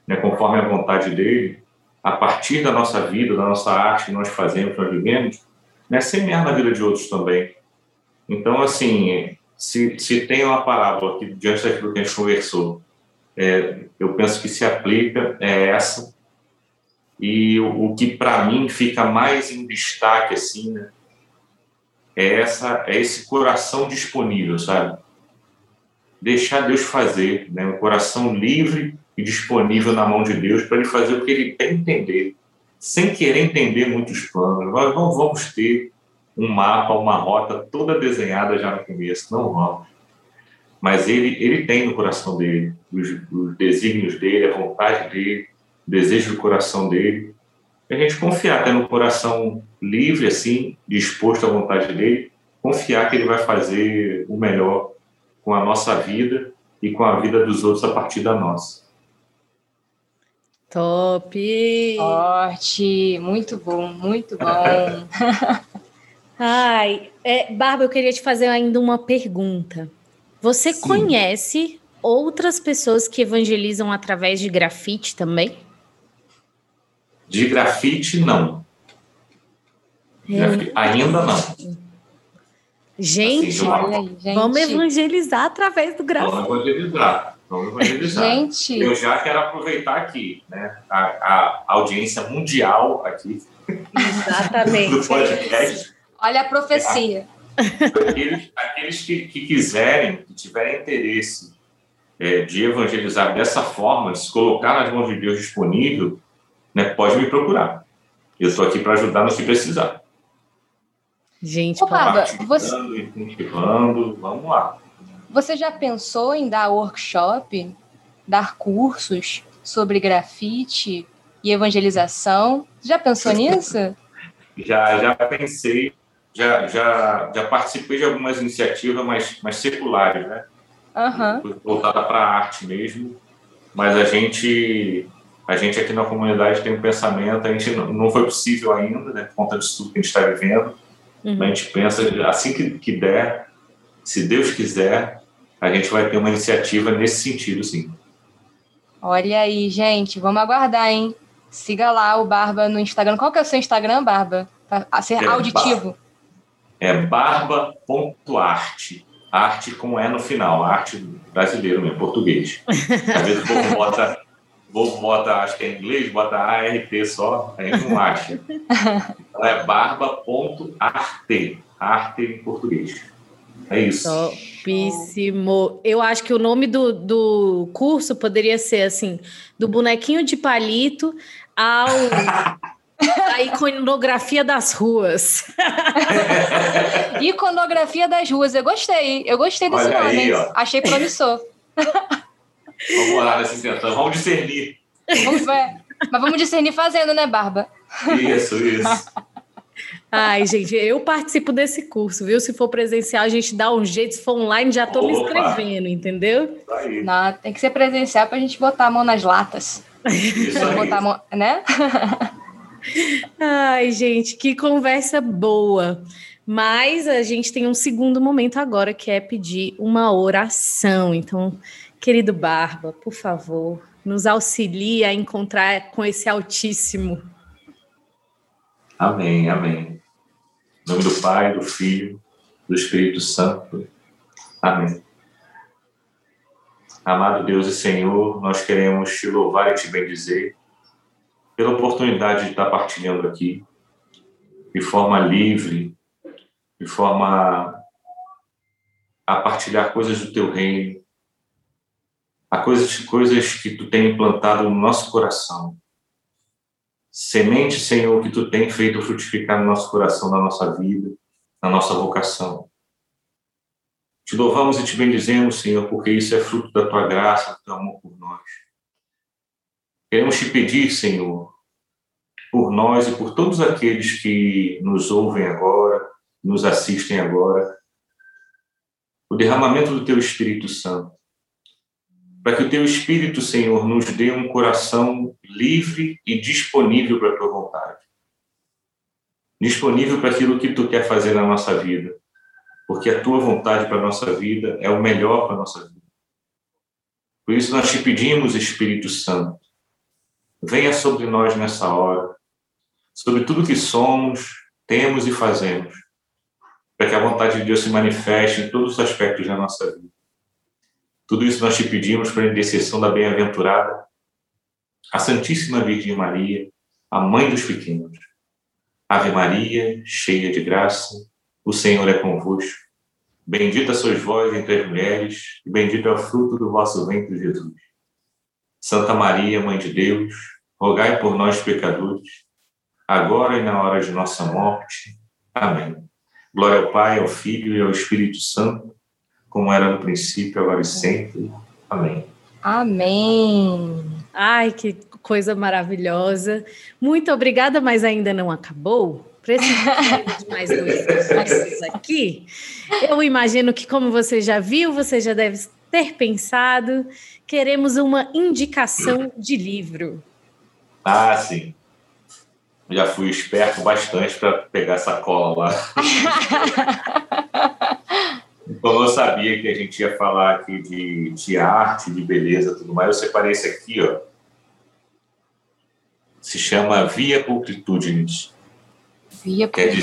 Né, conforme a vontade dele, a partir da nossa vida, da nossa arte que nós fazemos, nós vivemos, né, semear na vida de outros também. Então, assim, se, se tem uma parábola que, diante daquilo que a gente conversou, é, eu penso que se aplica é essa. E o, o que, para mim, fica mais em destaque, assim, né, é, essa, é esse coração disponível, sabe? Deixar Deus fazer, né, um coração livre e disponível na mão de Deus para ele fazer o que ele quer entender, sem querer entender muitos planos. Nós não vamos ter um mapa, uma rota toda desenhada já no começo, não vamos. Mas ele, ele tem no coração dele, os, os desígnios dele, a vontade dele, o desejo do coração dele. E a gente confiar, até no coração livre, assim, disposto à vontade dele, confiar que ele vai fazer o melhor com a nossa vida e com a vida dos outros a partir da nossa. Top! Forte! Muito bom, muito bom. Ai, é, Barba, eu queria te fazer ainda uma pergunta. Você Sim. conhece outras pessoas que evangelizam através de grafite também? De grafite, não. É. Grafite, ainda não. Gente, assim, olha aí, gente, vamos evangelizar através do gráfico. Vamos evangelizar, vamos evangelizar. Gente. Eu já quero aproveitar aqui, né, a, a audiência mundial aqui. Exatamente. Do podcast. Olha a profecia. Aqueles, aqueles que, que quiserem, que tiverem interesse é, de evangelizar dessa forma, de se colocar nas mãos de Deus disponível, né, pode me procurar. Eu estou aqui para ajudar no que precisar. Gente, Opa, você... incentivando, vamos lá. Você já pensou em dar workshop, dar cursos sobre grafite e evangelização? Já pensou nisso? já, já pensei, já, já, já participei de algumas iniciativas mais, mais seculares, né? Uhum. Voltada para a arte mesmo, mas a gente... A gente aqui na comunidade tem um pensamento, a gente não, não foi possível ainda, né, por conta disso tudo que a gente está vivendo. Uhum. Mas a gente pensa, assim que, que der, se Deus quiser, a gente vai ter uma iniciativa nesse sentido, sim. Olha aí, gente, vamos aguardar, hein? Siga lá o Barba no Instagram. Qual que é o seu Instagram, Barba? Para ser é auditivo. É barba ponto arte. Arte com E no final, arte brasileiro mesmo, português. Às vezes o povo bota... Vou botar, acho que é em inglês, bota A R T só, aí não acha. Então é barba ponto arte, arte em português. É isso. Topíssimo. Eu acho que o nome do, do curso poderia ser assim, do bonequinho de palito ao... a iconografia das ruas. Iconografia das ruas, eu gostei, eu gostei desse Olha nome. Aí, achei promissor. Vamos orar nessa intenção, vamos discernir. Vamos ver. Mas vamos discernir fazendo, né, Barba? Isso, isso. Ai, gente, eu participo desse curso, viu? Se for presencial, a gente dá um jeito. Se for online, já estou me inscrevendo, entendeu? Isso aí. Não, tem que ser presencial para a gente botar a mão nas latas. Isso aí. Botar a mão, né? Ai, gente, que conversa boa. Mas a gente tem um segundo momento agora, que é pedir uma oração. Então... Querido Barba, por favor, nos auxilie a encontrar com esse Altíssimo. Amém, amém. Em nome do Pai, do Filho, do Espírito Santo. Amém. Amado Deus e Senhor, nós queremos te louvar e te bendizer pela oportunidade de estar partilhando aqui, de forma livre, de forma a partilhar coisas do teu reino, Há coisas, coisas que tu tem implantado no nosso coração. Semente, Senhor, que tu tem feito frutificar no nosso coração, na nossa vida, na nossa vocação. Te louvamos e te bendizemos, Senhor, porque isso é fruto da tua graça, do teu amor por nós. Queremos te pedir, Senhor, por nós e por todos aqueles que nos ouvem agora, nos assistem agora, o derramamento do teu Espírito Santo. Para que o teu Espírito, Senhor, nos dê um coração livre e disponível para a tua vontade. Disponível para aquilo que tu quer fazer na nossa vida. Porque a tua vontade para a nossa vida é o melhor para a nossa vida. Por isso nós te pedimos, Espírito Santo, venha sobre nós nessa hora, sobre tudo que somos, temos e fazemos, para que a vontade de Deus se manifeste em todos os aspectos da nossa vida. Tudo isso nós te pedimos para a intercessão da bem-aventurada, a Santíssima Virgem Maria, a Mãe dos Pequenos. Ave Maria, cheia de graça, o Senhor é convosco. Bendita sois vós entre as mulheres, e bendito é o fruto do vosso ventre, Jesus. Santa Maria, Mãe de Deus, rogai por nós, pecadores, agora e na hora de nossa morte. Amém. Glória ao Pai, ao Filho e ao Espírito Santo, como era no princípio, agora e sempre. Amém. Amém. Ai, que coisa maravilhosa. Muito obrigada, mas ainda não acabou. Precisamos de mais dois cursos aqui. Eu imagino que, como você já viu, você já deve ter pensado, queremos uma indicação de livro. Ah, sim. Já fui esperto bastante para pegar essa cola lá. Como eu sabia que a gente ia falar aqui de, de arte, de beleza e tudo mais, eu separei esse aqui, ó. Se chama Via Pulchritudinis. Via Pulchritudinis. Quer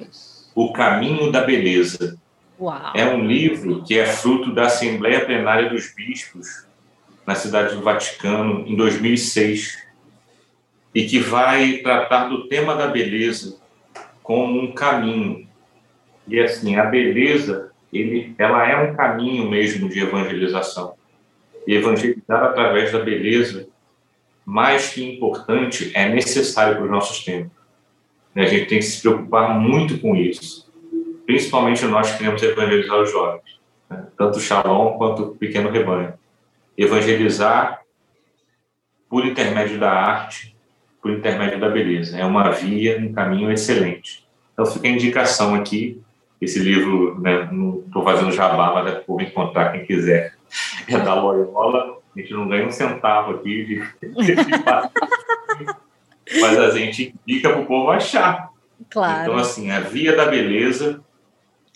dizer, o caminho da beleza. Uau. É um livro que é fruto da Assembleia Plenária dos Bispos na Cidade do Vaticano, em dois mil e seis, e que vai tratar do tema da beleza como um caminho. E, assim, a beleza, ele, ela é um caminho mesmo de evangelização. E evangelizar através da beleza, mais que importante, é necessário para os nossos tempos. A gente tem que se preocupar muito com isso. Principalmente nós queremos evangelizar os jovens, né? Tanto o Shalom quanto o Pequeno Rebanho. Evangelizar por intermédio da arte, por intermédio da beleza. É uma via, um caminho excelente. Então fica a indicação aqui, esse livro, né, não estou fazendo jabá, mas é por encontrar quem quiser. É da Loyola, a gente não ganha um centavo aqui de, de mas a gente indica para o povo achar. Claro. Então, assim, a Via da Beleza,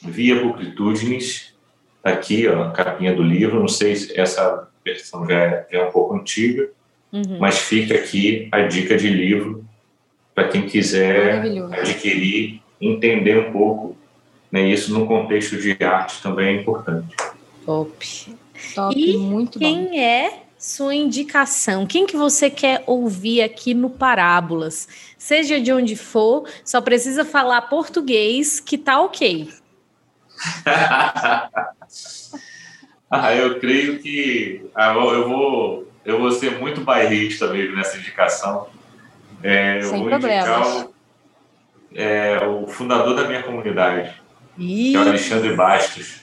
Via Pulchritudinis, tá aqui, ó, a capinha do livro. Não sei se essa versão já é, já é um pouco antiga, uhum. mas fica aqui a dica de livro para quem quiser adquirir, entender um pouco, né? Isso no contexto de arte também é importante. Top. Top, e muito quem bom. É sua indicação? Quem que você quer ouvir aqui no Parábolas? Seja de onde for, só precisa falar português que tá ok. Ah, eu creio que ah, eu, vou, eu vou ser muito bairrista mesmo nessa indicação. É, eu Sem vou problemas. indicar o, é, o fundador da minha comunidade, Ih. que é o Alexandre Bastos.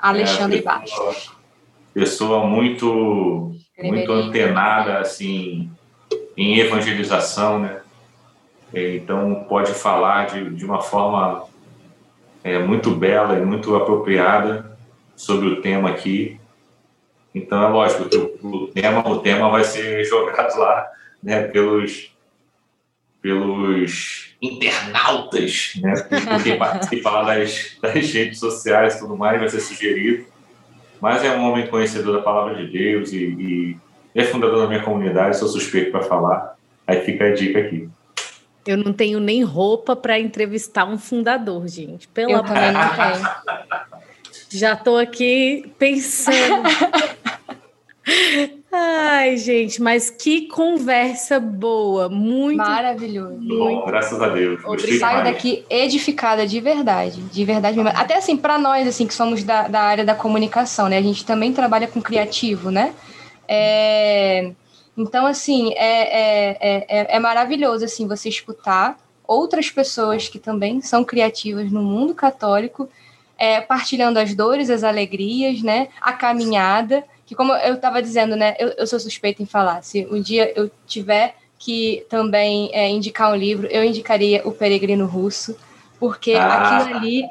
Alexandre é, Bastos. Pessoa muito, muito antenada assim, em evangelização, né? Então pode falar de, de uma forma é, muito bela e muito apropriada sobre o tema aqui. Então é lógico que o, o, tema, o tema vai ser jogado lá, né, pelos, pelos internautas, né? Porque participar das, das redes sociais e tudo mais vai ser sugerido. Mas é um homem conhecedor da Palavra de Deus e, e é fundador da minha comunidade, sou suspeito para falar. Aí fica a dica aqui. Eu não tenho nem roupa para entrevistar um fundador, gente. Pelo amor de Deus. Já estou aqui pensando. Ai, gente, mas que conversa boa. Muito maravilhoso. Muito bom, graças a Deus. Eu saio daqui edificada de verdade, de verdade mesmo. Até assim, para nós, assim, que somos da, da área da comunicação, né? A gente também trabalha com criativo, né? É, então, assim, é, é, é, é maravilhoso, assim, você escutar outras pessoas que também são criativas no mundo católico, é, partilhando as dores, as alegrias, né? A caminhada. Que como eu estava dizendo, né, eu, eu sou suspeita em falar. Se um dia eu tiver que também é, indicar um livro, eu indicaria O Peregrino Russo, porque ah. aquilo ali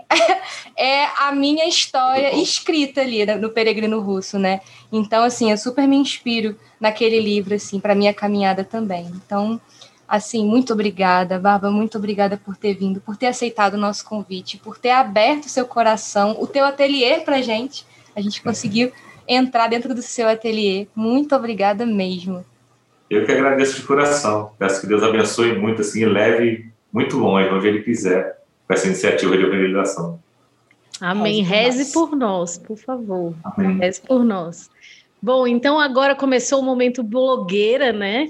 é a minha história escrita ali no Peregrino Russo, né? Então, assim, eu super me inspiro naquele livro, assim, para minha caminhada também. Então, assim, muito obrigada, Barba, muito obrigada por ter vindo, por ter aceitado o nosso convite, por ter aberto o seu coração, o teu ateliê pra gente. A gente conseguiu entrar dentro do seu ateliê. Muito obrigada mesmo. Eu que agradeço de coração. Peço que Deus abençoe muito, assim, e leve muito longe, onde Ele quiser, com essa iniciativa de evangelização. Amém. Reze, Reze por nós, por favor. Amém. Reze por nós. Bom, então agora começou o momento blogueira, né?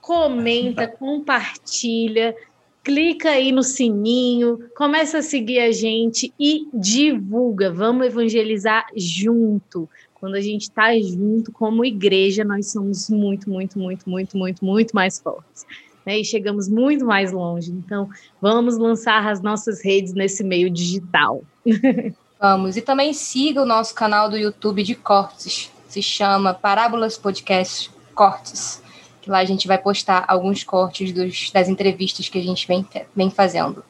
Comenta, compartilha, clica aí no sininho, começa a seguir a gente e divulga. Vamos evangelizar junto. Quando a gente está junto, como igreja, nós somos muito, muito, muito, muito, muito, muito mais fortes, né? E chegamos muito mais longe. Então, vamos lançar as nossas redes nesse meio digital. Vamos. E também siga o nosso canal do YouTube de cortes. Se chama Parábolas Podcast Cortes. Que lá a gente vai postar alguns cortes dos, das entrevistas que a gente vem, vem fazendo.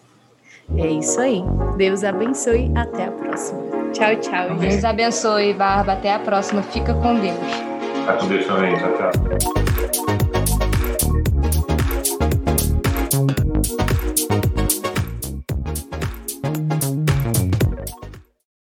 É isso aí. Deus abençoe. Até a próxima. Tchau, tchau. Deus abençoe, Barba. Até a próxima. Fica com Deus. Fica com Deus também. Tchau, tchau.